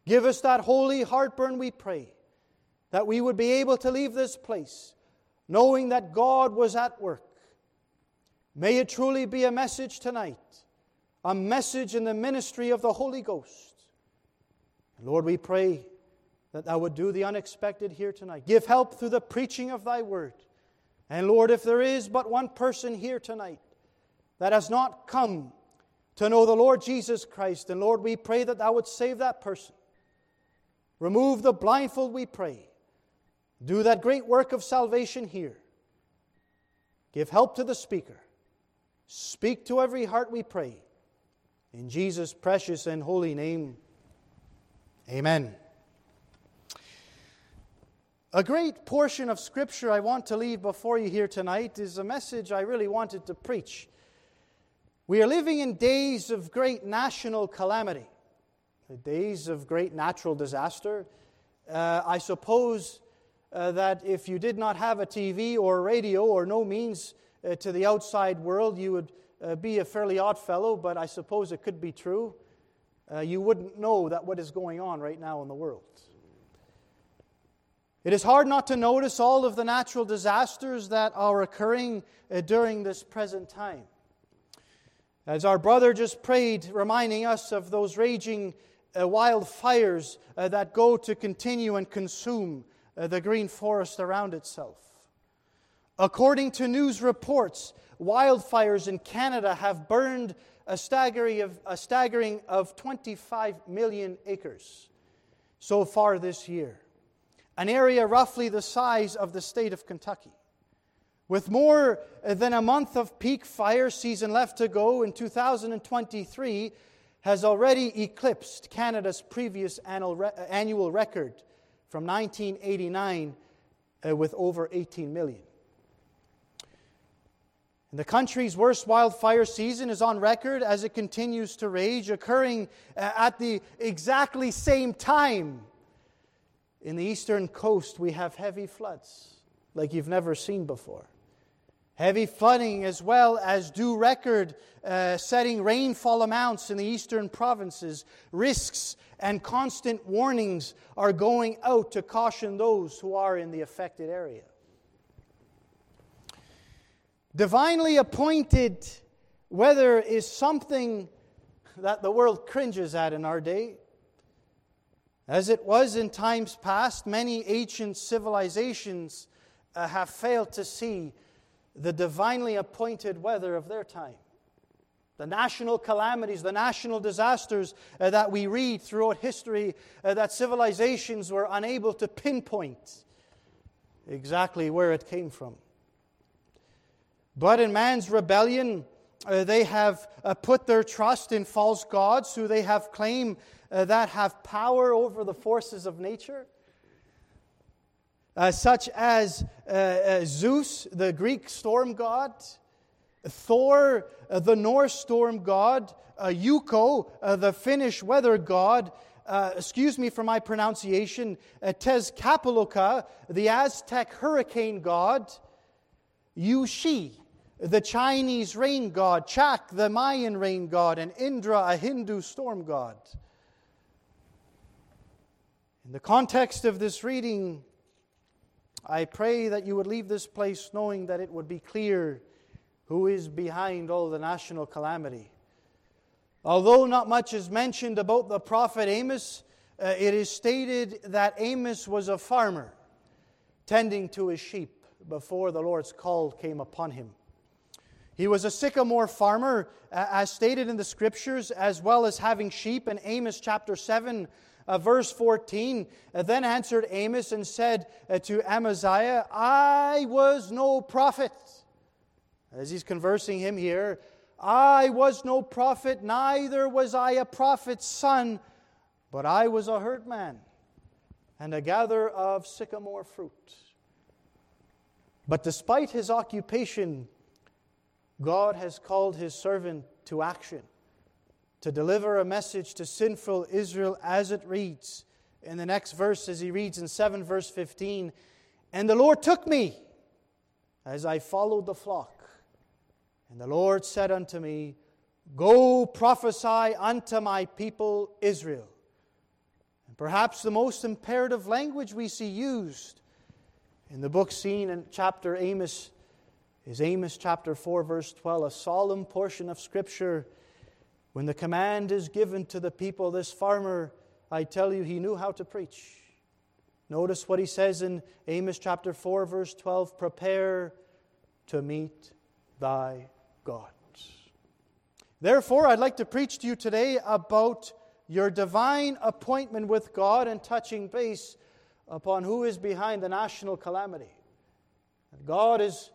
Give us that holy heartburn, we pray, that we would be able to leave this place knowing that God was at work. May it truly be a message tonight, a message in the ministry of the Holy Ghost. And Lord, we pray that Thou would do the unexpected here tonight. Give help through the preaching of Thy Word. And Lord, if there is but one person here tonight that has not come to know the Lord Jesus Christ, then Lord, we pray that Thou would save that person. Remove the blindfold, we pray. Do that great work of salvation here. Give help to the speaker. Speak to every heart, we pray. In Jesus' precious and holy name, amen. A great portion of Scripture I want to leave before you here tonight is a message I really wanted to preach. We are living in days of great national calamity, the days of great natural disaster. Uh, I suppose Uh, that if you did not have a T V or radio or no means uh, to the outside world, you would uh, be a fairly odd fellow, but I suppose it could be true. Uh, you wouldn't know that what is going on right now in the world. It is hard not to notice all of the natural disasters that are occurring uh, during this present time. As our brother just prayed, reminding us of those raging uh, wildfires uh, that go to continue and consume uh, the green forest around itself. According to news reports, wildfires in Canada have burned a staggering of, a staggering of twenty-five million acres so far this year, an area roughly the size of the state of Kentucky. With more than a month of peak fire season left to go in two thousand twenty-three, has already eclipsed Canada's previous annual record from nineteen eighty-nine uh, with over eighteen million. And the country's worst wildfire season is on record as it continues to rage, occurring at the exactly same time. In the eastern coast, we have heavy floods like you've never seen before. Heavy flooding as well as due record uh, setting rainfall amounts in the eastern provinces. Risks and constant warnings are going out to caution those who are in the affected area. Divinely appointed weather is something that the world cringes at in our day. As it was in times past, many ancient civilizations uh, have failed to see the divinely appointed weather of their time. The national calamities, the national disasters uh, that we read throughout history uh, that civilizations were unable to pinpoint exactly where it came from. But in man's rebellion, uh, they have uh, put their trust in false gods who they have claimed uh, that have power over the forces of nature. Uh, such as uh, uh, Zeus, the Greek storm god, Thor, uh, the Norse storm god, uh, Yuko, uh, the Finnish weather god, uh, excuse me for my pronunciation, uh, Tezcatlipoca, the Aztec hurricane god, Yushi, the Chinese rain god, Chak, the Mayan rain god, and Indra, a Hindu storm god. In the context of this reading, I pray that you would leave this place knowing that it would be clear who is behind all the national calamity. Although not much is mentioned about the prophet Amos, uh, it is stated that Amos was a farmer tending to his sheep before the Lord's call came upon him. He was a sycamore farmer, uh, as stated in the Scriptures, as well as having sheep. In Amos chapter seven, Uh, verse fourteen, then answered Amos and said uh, to Amaziah, I was no prophet. As he's conversing him here, I was no prophet, neither was I a prophet's son, but I was a herdman and a gatherer of sycamore fruit. But despite his occupation, God has called his servant to action, to deliver a message to sinful Israel as it reads in the next verse, as he reads in seven verse fifteen, and the Lord took me as I followed the flock. And the Lord said unto me, go prophesy unto my people Israel. And perhaps the most imperative language we see used in the book seen in chapter Amos is Amos chapter four verse twelve, a solemn portion of Scripture. When the command is given to the people, this farmer, I tell you, he knew how to preach. Notice what he says in Amos chapter four, verse twelve, prepare to meet thy God. Therefore, I'd like to preach to you today about your divine appointment with God and touching base upon who is behind the national calamity. God is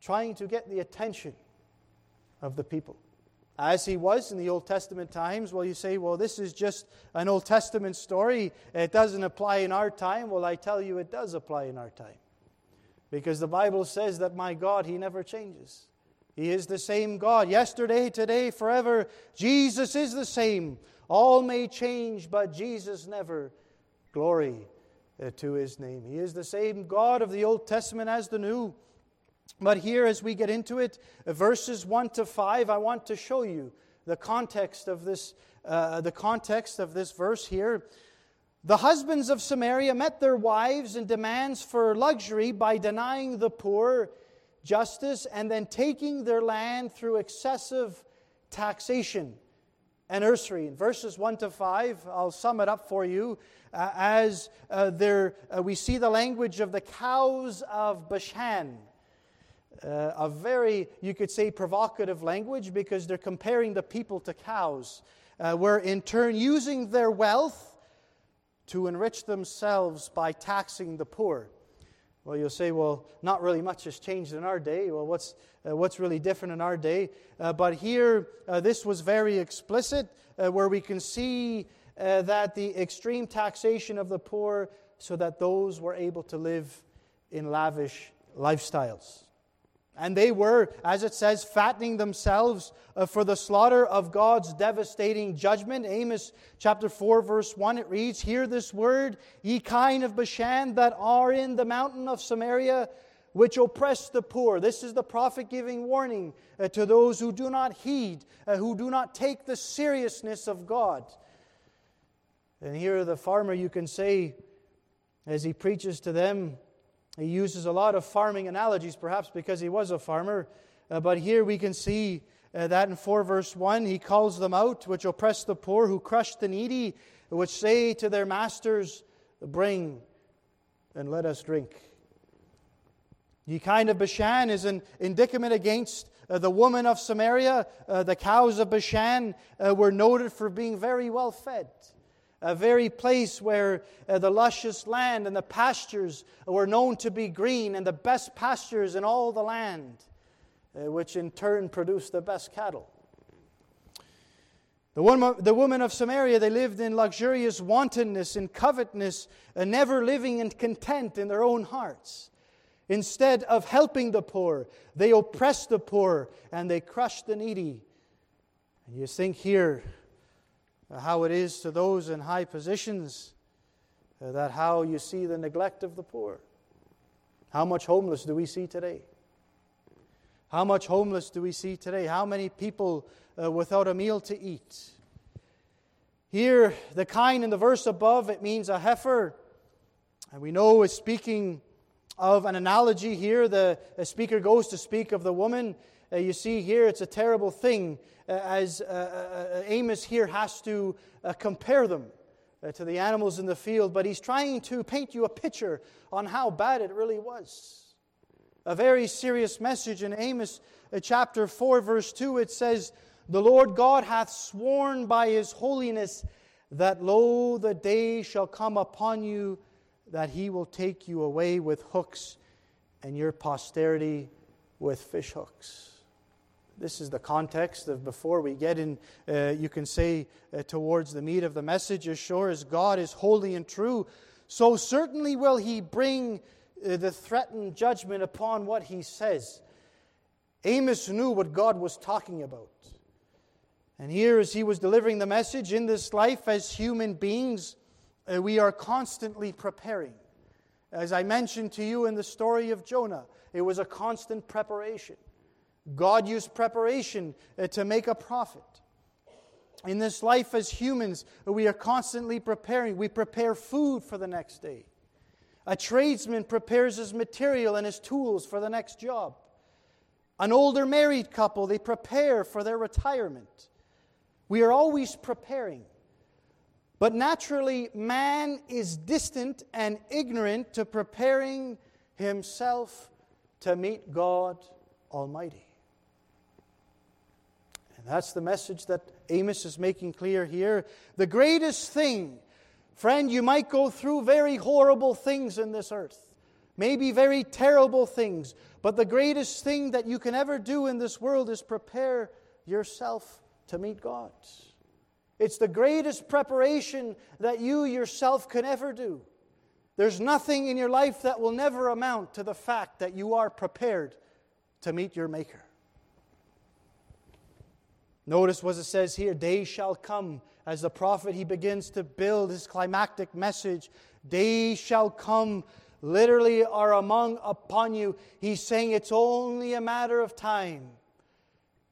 trying to get the attention of the people, as he was in the Old Testament times. Well, you say, well, this is just an Old Testament story. It doesn't apply in our time. Well, I tell you, it does apply in our time. Because the Bible says that my God, he never changes. He is the same God yesterday, today, forever. Jesus is the same. All may change, but Jesus never. Glory to his name. He is the same God of the Old Testament as the New. But here, as we get into it, verses one to five, I want to show you the context of this. Uh, the context of this verse here: the husbands of Samaria met their wives in demands for luxury by denying the poor justice and then taking their land through excessive taxation and usury. In verses one to five, I'll sum it up for you, uh, as uh, there uh, we see the language of the cows of Bashan. Uh, a very, you could say, provocative language, because they're comparing the people to cows, uh, were in turn using their wealth to enrich themselves by taxing the poor. Well, you'll say, well, not really much has changed in our day. Well, what's uh, what's really different in our day? Uh, but here, uh, this was very explicit, uh, where we can see uh, that the extreme taxation of the poor, so that those were able to live in lavish lifestyles. And they were, as it says, fattening themselves uh, for the slaughter of God's devastating judgment. Amos chapter four, verse one, it reads, "Hear this word, ye kine of Bashan that are in the mountain of Samaria, which oppress the poor." This is the prophet giving warning uh, to those who do not heed, uh, who do not take the seriousness of God. And here the farmer, you can say, as he preaches to them, he uses a lot of farming analogies, perhaps because he was a farmer. Uh, but here we can see uh, that in four verse one, he calls them out, which oppress the poor, who crush the needy, which say to their masters, "Bring and let us drink." Ye kind of Bashan is an indictment against uh, the woman of Samaria. Uh, the cows of Bashan uh, were noted for being very well fed. A very place where uh, the luscious land and the pastures were known to be green, and the best pastures in all the land, uh, which in turn produced the best cattle. The woman, the women of Samaria, they lived in luxurious wantonness and covetousness, uh, never living in content in their own hearts. Instead of helping the poor, they oppressed the poor and they crushed the needy. And you think here, how it is to those in high positions, uh, that how you see the neglect of the poor. How much homeless do we see today? How much homeless do we see today? How many people uh, without a meal to eat? Here, the kine in the verse above, it means a heifer. And we know it's speaking of an analogy here. The, the speaker goes to speak of the woman. Uh, you see here, it's a terrible thing, uh, as uh, uh, Amos here has to uh, compare them uh, to the animals in the field. But he's trying to paint you a picture on how bad it really was. A very serious message in Amos uh, chapter four, verse two. It says, "The Lord God hath sworn by His holiness that, lo, the day shall come upon you that He will take you away with hooks, and your posterity with fish hooks." This is the context of before we get in, uh, you can say, uh, towards the meat of the message. As sure as God is holy and true, so certainly will He bring uh, the threatened judgment upon what He says. Amos knew what God was talking about. And here, as he was delivering the message, in this life as human beings, uh, we are constantly preparing. As I mentioned to you in the story of Jonah, it was a constant preparation. God used preparation to make a prophet. In this life as humans, we are constantly preparing. We prepare food for the next day. A tradesman prepares his material and his tools for the next job. An older married couple, they prepare for their retirement. We are always preparing. But naturally, man is distant and ignorant to preparing himself to meet God Almighty. And that's the message that Amos is making clear here. The greatest thing, friend, you might go through very horrible things in this earth, maybe very terrible things, but the greatest thing that you can ever do in this world is prepare yourself to meet God. It's the greatest preparation that you yourself can ever do. There's nothing in your life that will never amount to the fact that you are prepared to meet your Maker. Notice what it says here, "Day shall come," as the prophet, he begins to build his climactic message. Day shall come, literally are among upon you. He's saying it's only a matter of time.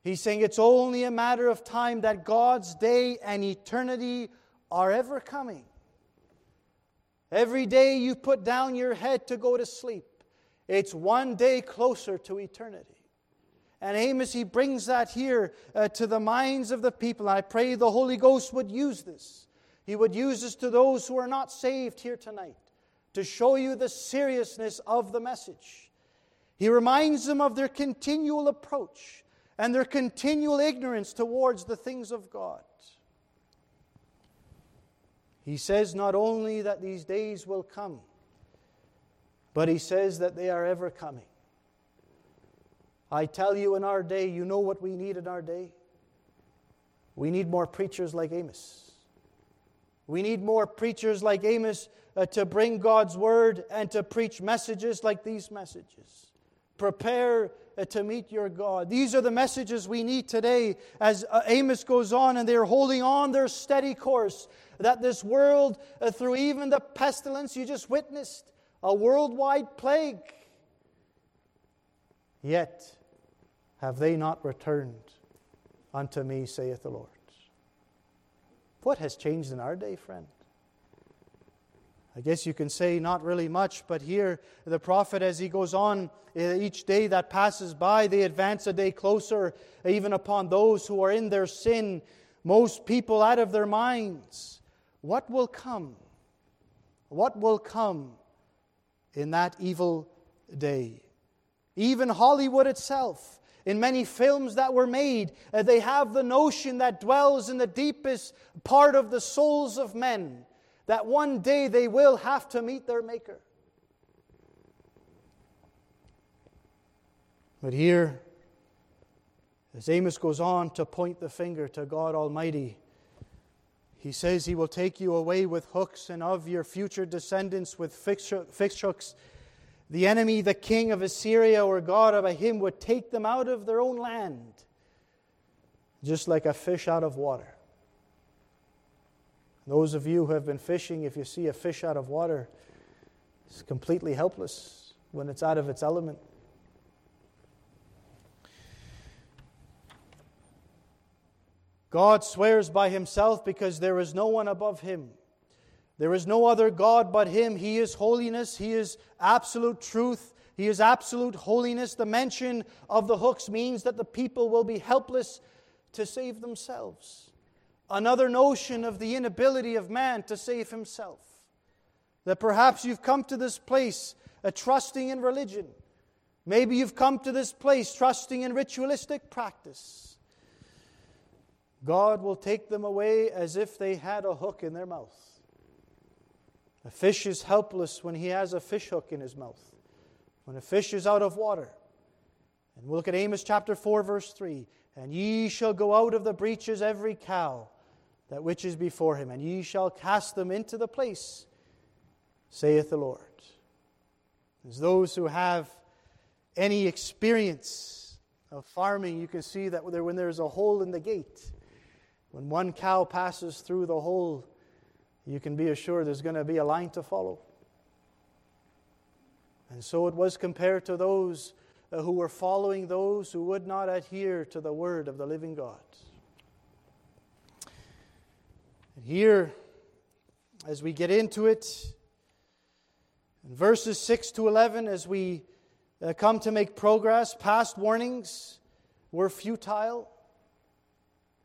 He's saying it's only a matter of time that God's day and eternity are ever coming. Every day you put down your head to go to sleep, it's one day closer to eternity. And Amos, he brings that here uh, to the minds of the people. And I pray the Holy Ghost would use this. He would use this to those who are not saved here tonight, to show you the seriousness of the message. He reminds them of their continual approach and their continual ignorance towards the things of God. He says not only that these days will come, but he says that they are ever coming. I tell you, in our day, you know what we need in our day? We need more preachers like Amos. We need more preachers like Amos uh, to bring God's word and to preach messages like these messages. Prepare uh, to meet your God. These are the messages we need today as uh, Amos goes on, and they're holding on their steady course that this world, uh, through even the pestilence you just witnessed, a worldwide plague, yet have they not returned unto me, saith the Lord. What has changed in our day, friend? I guess you can say not really much, but here the prophet, as he goes on, each day that passes by, they advance a day closer, even upon those who are in their sin, most people out of their minds. What will come? What will come in that evil day? Even Hollywood itself, in many films that were made, uh, they have the notion that dwells in the deepest part of the souls of men, that one day they will have to meet their Maker. But here, as Amos goes on to point the finger to God Almighty, he says He will take you away with hooks, and of your future descendants with fixed hooks. The enemy, the king of Assyria or god of Ahim, would take them out of their own land, just like a fish out of water. Those of you who have been fishing, if you see a fish out of water, it's completely helpless when it's out of its element. God swears by Himself because there is no one above Him. There is no other God but Him. He is holiness. He is absolute truth. He is absolute holiness. The mention of the hooks means that the people will be helpless to save themselves. Another notion of the inability of man to save himself. That perhaps you've come to this place uh, trusting in religion. Maybe you've come to this place trusting in ritualistic practice. God will take them away as if they had a hook in their mouth. A fish is helpless when he has a fish hook in his mouth, when a fish is out of water. And we'll look at Amos chapter four, verse three. And ye shall go out of the breaches every cow that which is before him, and ye shall cast them into the place, saith the Lord. As those who have any experience of farming, you can see that when there's a hole in the gate, when one cow passes through the hole, you can be assured there's going to be a line to follow. And so it was compared to those who were following those who would not adhere to the word of the living God. And here, as we get into it, in verses six to eleven, as we come to make progress, past warnings were futile.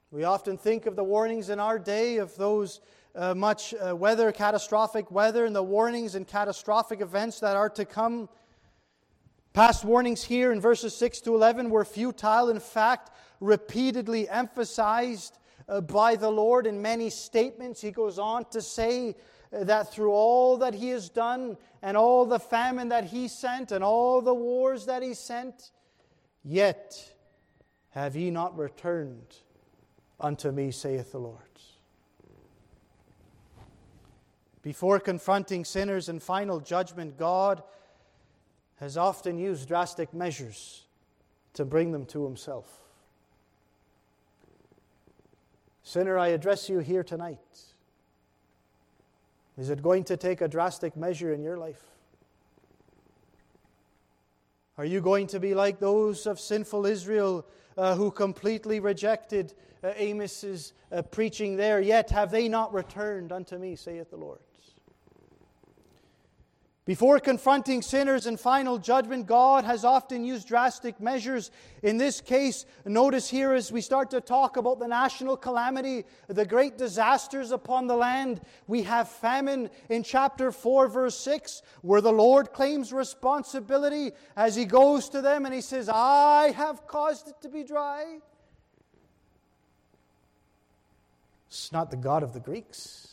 We often think of the warnings in our day of those Uh, much uh, weather, catastrophic weather, and the warnings and catastrophic events that are to come. Past warnings here in verses six to eleven were futile, in fact, repeatedly emphasized uh, by the Lord in many statements. He goes on to say uh, that through all that He has done, and all the famine that He sent, and all the wars that He sent, yet have ye not returned unto me, saith the Lord. Before confronting sinners in final judgment, God has often used drastic measures to bring them to Himself. Sinner, I address you here tonight. Is it going to take a drastic measure in your life? Are you going to be like those of sinful Israel uh, who completely rejected uh, Amos's uh, preaching there? Yet have they not returned unto me, saith the Lord. Before confronting sinners in final judgment, God has often used drastic measures. In this case, notice here as we start to talk about the national calamity, the great disasters upon the land, we have famine in chapter four, verse six, where the Lord claims responsibility as He goes to them and He says, I have caused it to be dry. It's not the God of the Greeks.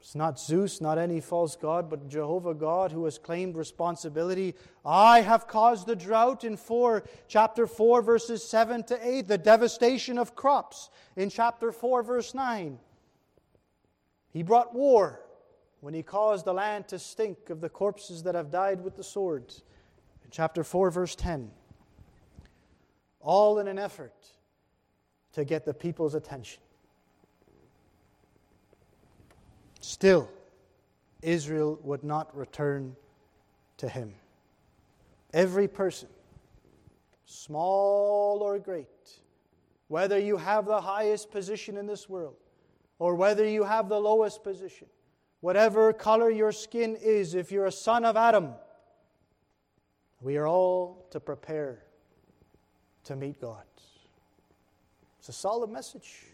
It's not Zeus, not any false god, but Jehovah God who has claimed responsibility. I have caused the drought in four, chapter four, verses seven to eight, the devastation of crops in chapter four, verse nine. He brought war when He caused the land to stink of the corpses that have died with the sword in chapter four, verse ten. All in an effort to get the people's attention. Still, Israel would not return to Him. Every person, small or great, whether you have the highest position in this world or whether you have the lowest position, whatever color your skin is, if you're a son of Adam, we are all to prepare to meet God. It's a solemn message.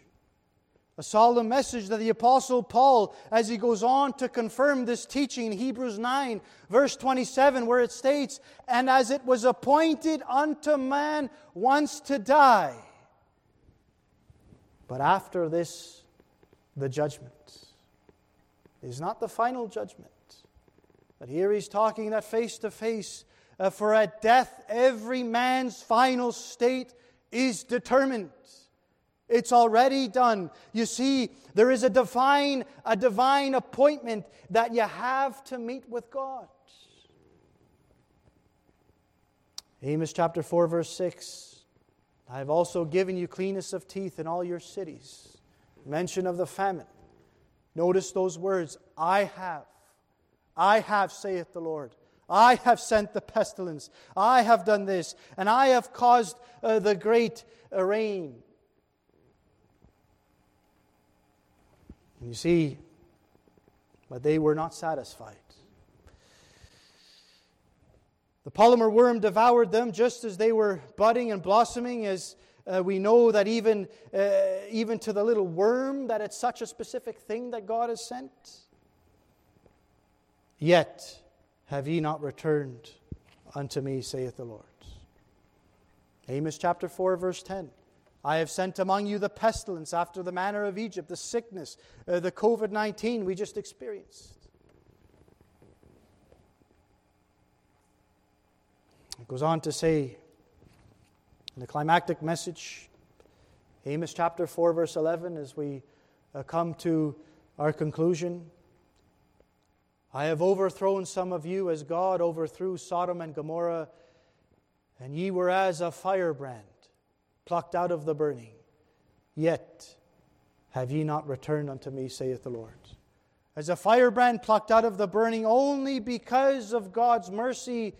A solemn message that the Apostle Paul, as he goes on to confirm this teaching in Hebrews nine, verse twenty-seven, where it states, and as it was appointed unto man once to die, but after this, the judgment. It is not the final judgment. But here he's talking that face to face, uh, for at death every man's final state is determined. It's already done. You see, there is a divine, a divine appointment that you have to meet with God. Amos chapter four, verse six. I have also given you cleanness of teeth in all your cities. Mention of the famine. Notice those words. I have. I have, saith the Lord. I have sent the pestilence. I have done this. And I have caused uh, the great uh, rain. You see, but they were not satisfied. The polymer worm devoured them just as they were budding and blossoming, as uh, we know that even, uh, even to the little worm, that it's such a specific thing that God has sent. Yet have ye not returned unto me, saith the Lord. Amos chapter four, verse ten. I have sent among you the pestilence after the manner of Egypt, the sickness, uh, the covid nineteen we just experienced. It goes on to say, in the climactic message, Amos chapter four, verse eleven, as we uh, come to our conclusion, I have overthrown some of you as God overthrew Sodom and Gomorrah, and ye were as a firebrand, plucked out of the burning. Yet have ye not returned unto me, saith the Lord. As a firebrand plucked out of the burning, only because of God's mercy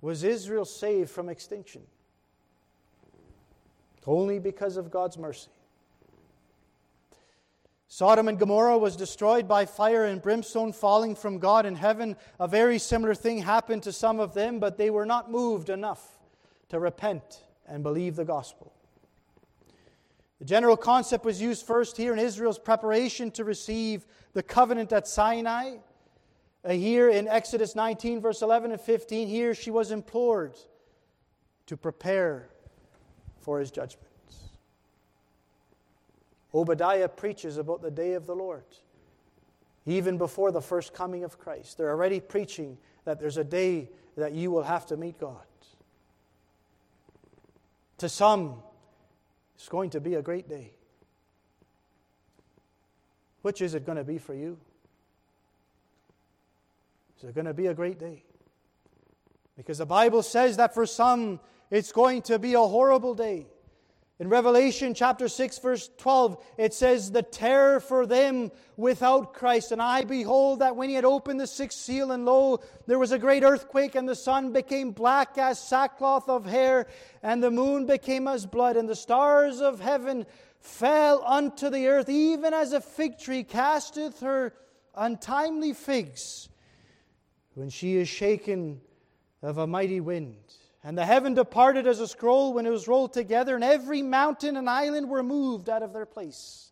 was Israel saved from extinction. Only because of God's mercy. Sodom and Gomorrah was destroyed by fire and brimstone falling from God in heaven. A very similar thing happened to some of them, but they were not moved enough to repent and believe the gospel. The general concept was used first here in Israel's preparation to receive the covenant at Sinai. Uh, here in Exodus nineteen, verse eleven and fifteen, here she was implored to prepare for His judgment. Obadiah preaches about the day of the Lord. Even before the first coming of Christ, they're already preaching that there's a day that you will have to meet God. To some, it's going to be a great day. Which is it going to be for you? Is it going to be a great day? Because the Bible says that for some, it's going to be a horrible day. In Revelation chapter six, verse twelve, it says, the terror for them without Christ. And I behold that when He had opened the sixth seal, and lo, there was a great earthquake, and the sun became black as sackcloth of hair, and the moon became as blood, and the stars of heaven fell unto the earth, even as a fig tree casteth her untimely figs, when she is shaken of a mighty wind. And the heaven departed as a scroll when it was rolled together, and every mountain and island were moved out of their place.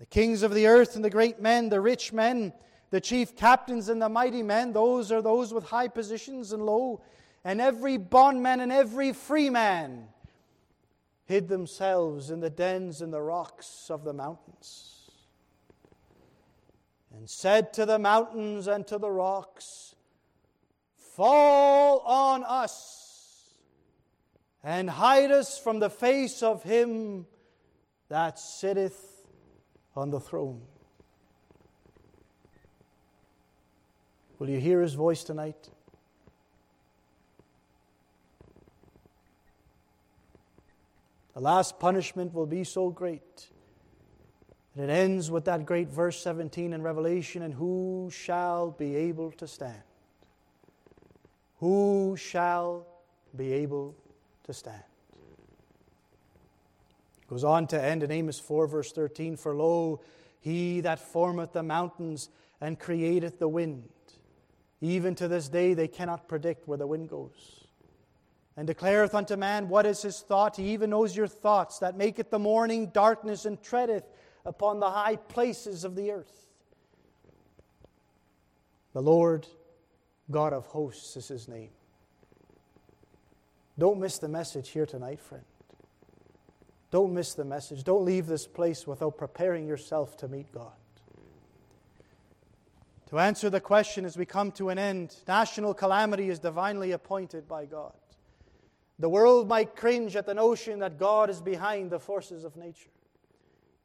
The kings of the earth and the great men, the rich men, the chief captains and the mighty men, those are those with high positions and low, and every bondman and every free man hid themselves in the dens and the rocks of the mountains, and said to the mountains and to the rocks, "Fall on us, and hide us from the face of him that sitteth on the throne." Will you hear his voice tonight? The last punishment will be so great that it ends with that great verse seventeen in Revelation, "And who shall be able to stand?" Who shall be able to stand? It goes on to end in Amos four, verse thirteen, "For lo, he that formeth the mountains and createth the wind, even to this day they cannot predict where the wind goes. And declareth unto man, what is his thought? He even knows your thoughts, that maketh the morning darkness, and treadeth upon the high places of the earth. The Lord God of hosts is his name." Don't miss the message here tonight, friend. Don't miss the message. Don't leave this place without preparing yourself to meet God. To answer the question as we come to an end, national calamity is divinely appointed by God. The world might cringe at the notion that God is behind the forces of nature.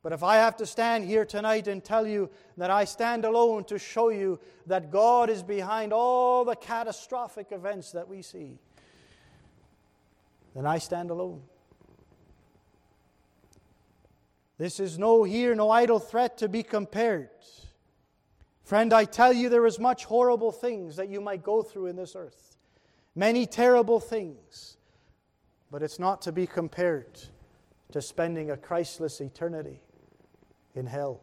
But if I have to stand here tonight and tell you that I stand alone to show you that God is behind all the catastrophic events that we see, then I stand alone. This is no here, no idle threat to be compared. Friend, I tell you, there is much horrible things that you might go through in this earth. Many terrible things. But it's not to be compared to spending a Christless eternity in hell.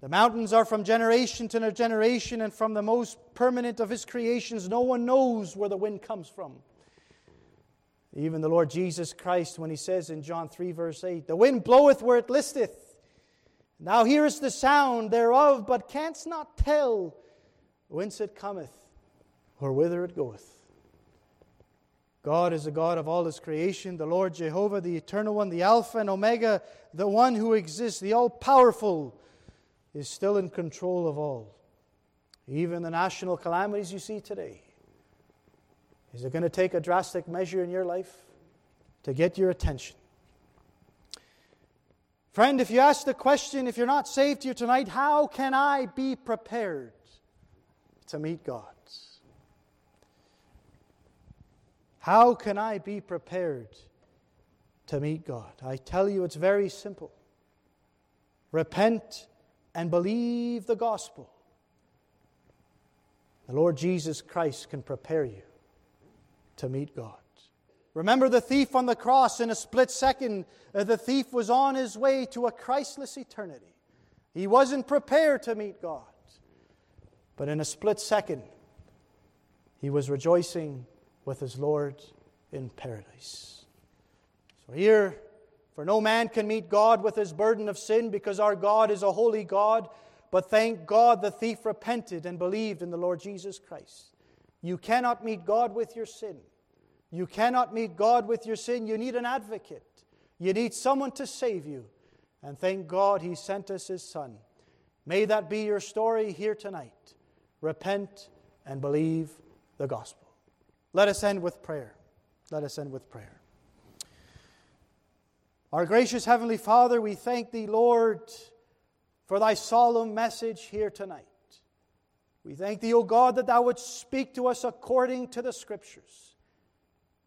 The mountains are from generation to generation, and from the most permanent of his creations, no one knows where the wind comes from. Even the Lord Jesus Christ, when he says in John three, verse eight, "The wind bloweth where it listeth. Thou hearest the sound thereof, but canst not tell whence it cometh or whither it goeth." God is the God of all His creation, the Lord Jehovah, the Eternal One, the Alpha and Omega, the One who exists, the All-Powerful, is still in control of all. Even the national calamities you see today. Is it going to take a drastic measure in your life to get your attention? Friend, if you ask the question, if you're not saved here tonight, how can I be prepared to meet God? How can I be prepared to meet God? I tell you, it's very simple. Repent and believe the gospel. The Lord Jesus Christ can prepare you to meet God. Remember the thief on the cross. In a split second, the thief was on his way to a Christless eternity. He wasn't prepared to meet God. But in a split second, he was rejoicing with his Lord in paradise. So here, for no man can meet God with his burden of sin, because our God is a holy God. But thank God the thief repented and believed in the Lord Jesus Christ. You cannot meet God with your sin. You cannot meet God with your sin. You need an advocate. You need someone to save you. And thank God He sent us His Son. May that be your story here tonight. Repent and believe the gospel. Let us end with prayer. Let us end with prayer. Our gracious Heavenly Father, we thank Thee, Lord, for Thy solemn message here tonight. We thank Thee, O God, that Thou wouldst speak to us according to the Scriptures,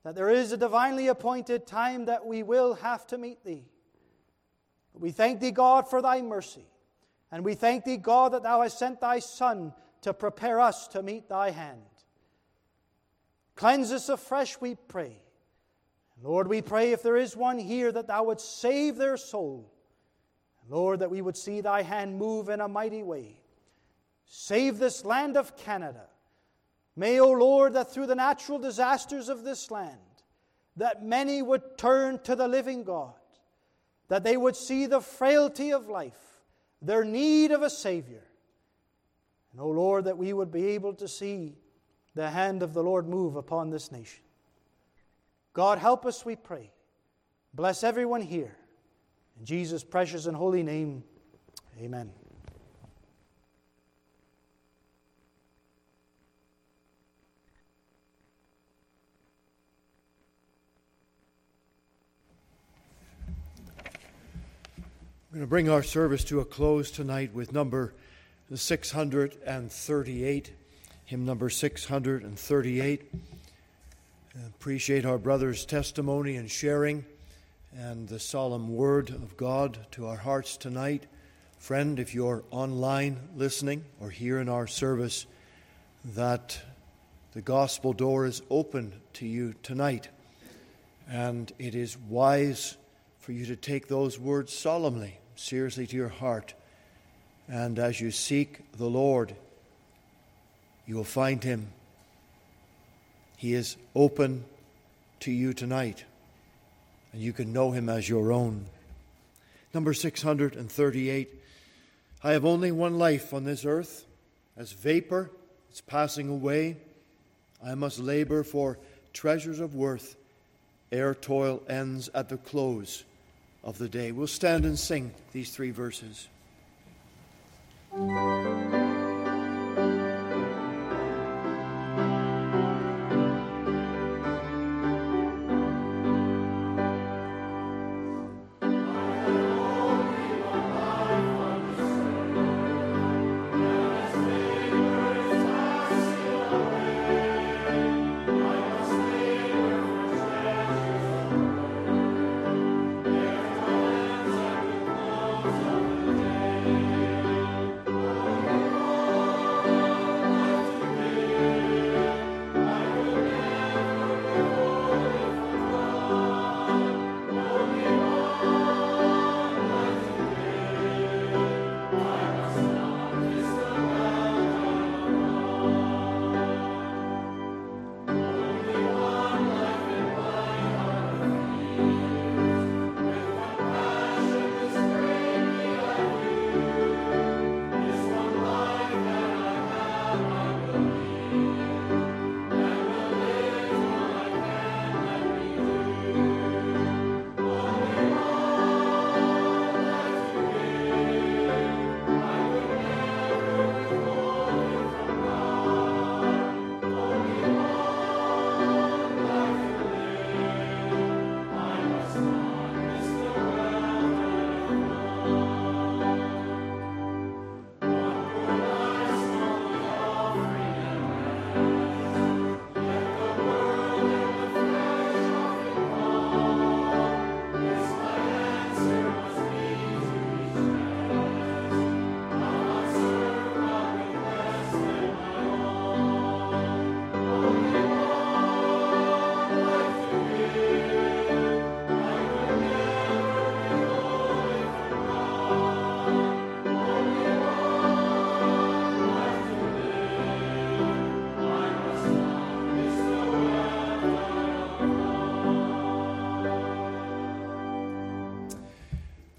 that there is a divinely appointed time that we will have to meet Thee. We thank Thee, God, for Thy mercy. And we thank Thee, God, that Thou hast sent Thy Son to prepare us to meet Thy hand. Cleanse us afresh, we pray. Lord, we pray if there is one here that Thou wouldst save their soul. Lord, that we would see Thy hand move in a mighty way. Save this land of Canada. May, O Lord, that through the natural disasters of this land, that many would turn to the living God, that they would see the frailty of life, their need of a Savior. And, O Lord, that we would be able to see the hand of the Lord move upon this nation. God, help us, we pray. Bless everyone here. In Jesus' precious and holy name, amen. We're going to bring our service to a close tonight with number six thirty-eight, hymn number six thirty-eight. Appreciate our brother's testimony and sharing and the solemn word of God to our hearts tonight. Friend, if you're online listening or here in our service, that the gospel door is open to you tonight, and it is wise for you to take those words solemnly, seriously to your heart. And as you seek the Lord, you will find Him. He is open to you tonight, and you can know Him as your own. Number six thirty-eight, I have only one life on this earth. As vapor, it's passing away. I must labor for treasures of worth ere toil ends at the close of the day. We'll stand and sing these three verses.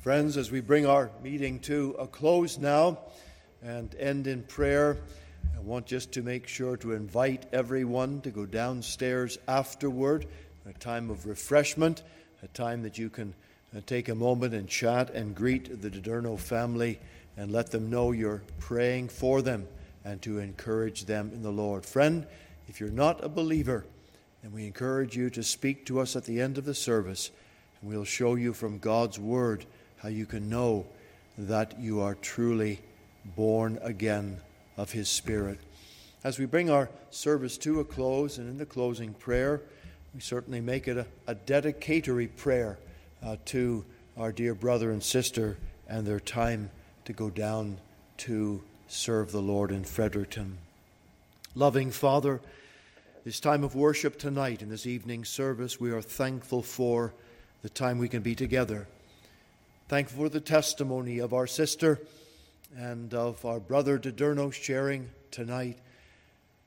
Friends, as we bring our meeting to a close now and end in prayer, I want just to make sure to invite everyone to go downstairs afterward, a time of refreshment, a time that you can take a moment and chat and greet the DiDurno family and let them know you're praying for them and to encourage them in the Lord. Friend, if you're not a believer, then we encourage you to speak to us at the end of the service, and we'll show you from God's Word how you can know that you are truly born again of His Spirit. As we bring our service to a close, and in the closing prayer, we certainly make it a, a dedicatory prayer uh, to our dear brother and sister and their time to go down to serve the Lord in Fredericton. Loving Father, this time of worship tonight in this evening service, we are thankful for the time we can be together. Thankful for the testimony of our sister and of our brother DiDurno sharing tonight.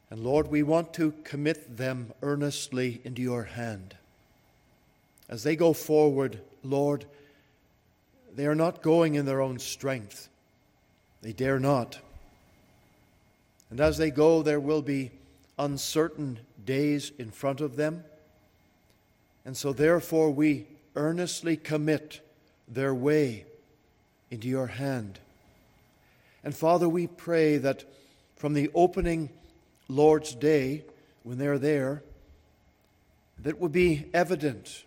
And Lord, we want to commit them earnestly into your hand. As they go forward, Lord, they are not going in their own strength. They dare not. And as they go, there will be uncertain days in front of them. And so therefore we earnestly commit their way into your hand. And Father, we pray that from the opening Lord's Day, when they're there, that will be evident.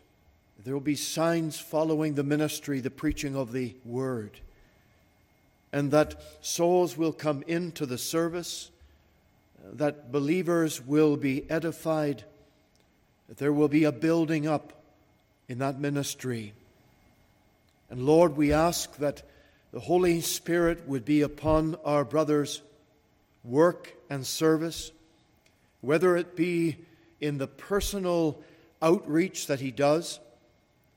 There will be signs following the ministry, the preaching of the Word, and that souls will come into the service, that believers will be edified, that there will be a building up in that ministry. And Lord, we ask that the Holy Spirit would be upon our brothers' work and service, whether it be in the personal outreach that he does,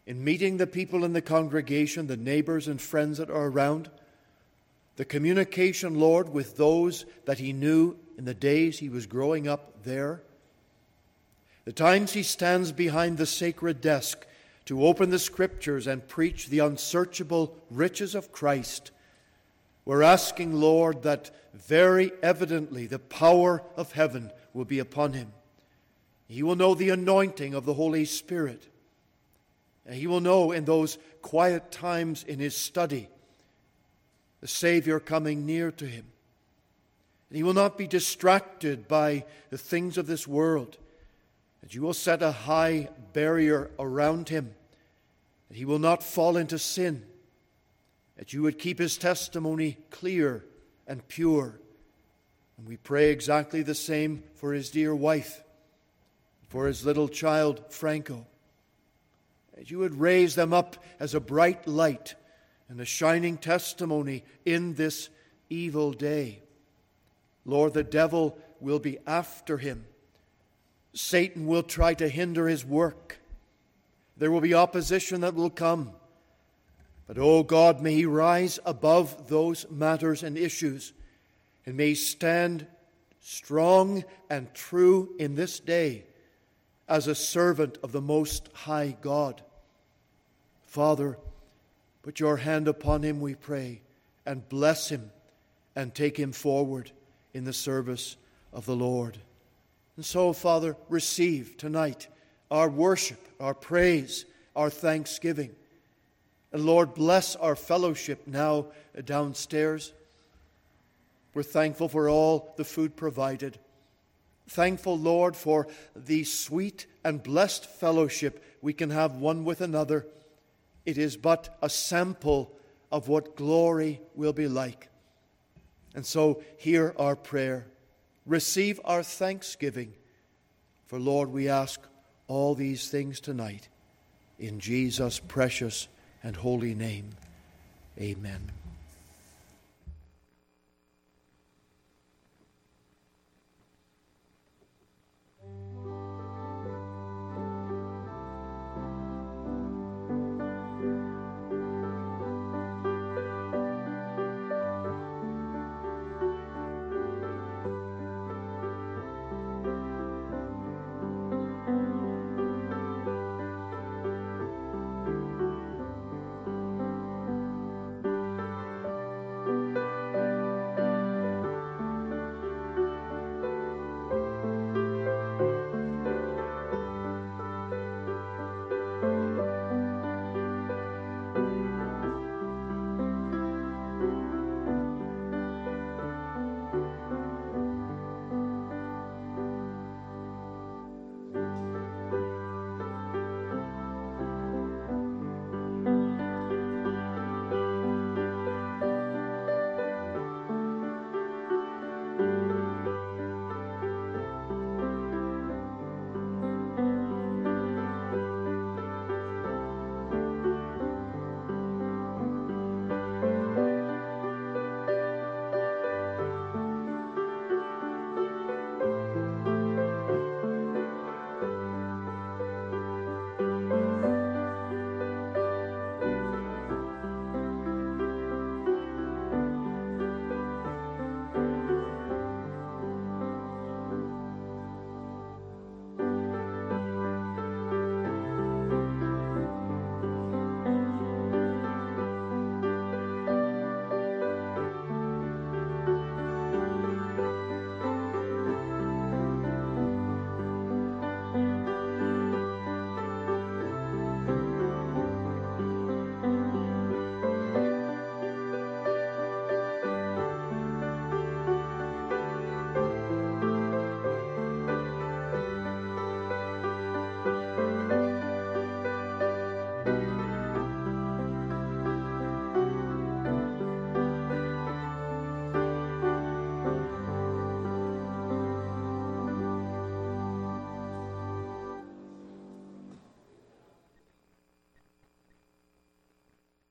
in meeting the people in the congregation, the neighbors and friends that are around, the communication, Lord, with those that he knew in the days he was growing up there, the times he stands behind the sacred desk to open the Scriptures and preach the unsearchable riches of Christ. We're asking, Lord, that very evidently the power of heaven will be upon him. He will know the anointing of the Holy Spirit. He will know in those quiet times in his study the Savior coming near to him. And he will not be distracted by the things of this world. That you will set a high barrier around him, that he will not fall into sin, that you would keep his testimony clear and pure. And we pray exactly the same for his dear wife, for his little child, Franco, that you would raise them up as a bright light and a shining testimony in this evil day. Lord, the devil will be after him. Satan will try to hinder his work. There will be opposition that will come. But, oh God, may he rise above those matters and issues, and may he stand strong and true in this day as a servant of the Most High God. Father, put your hand upon him, we pray, and bless him and take him forward in the service of the Lord. And so, Father, receive tonight our worship, our praise, our thanksgiving. And Lord, bless our fellowship now downstairs. We're thankful for all the food provided. Thankful, Lord, for the sweet and blessed fellowship we can have one with another. It is but a sample of what glory will be like. And so, hear our prayer. Receive our thanksgiving, for Lord, we ask all these things tonight in Jesus' precious and holy name. Amen.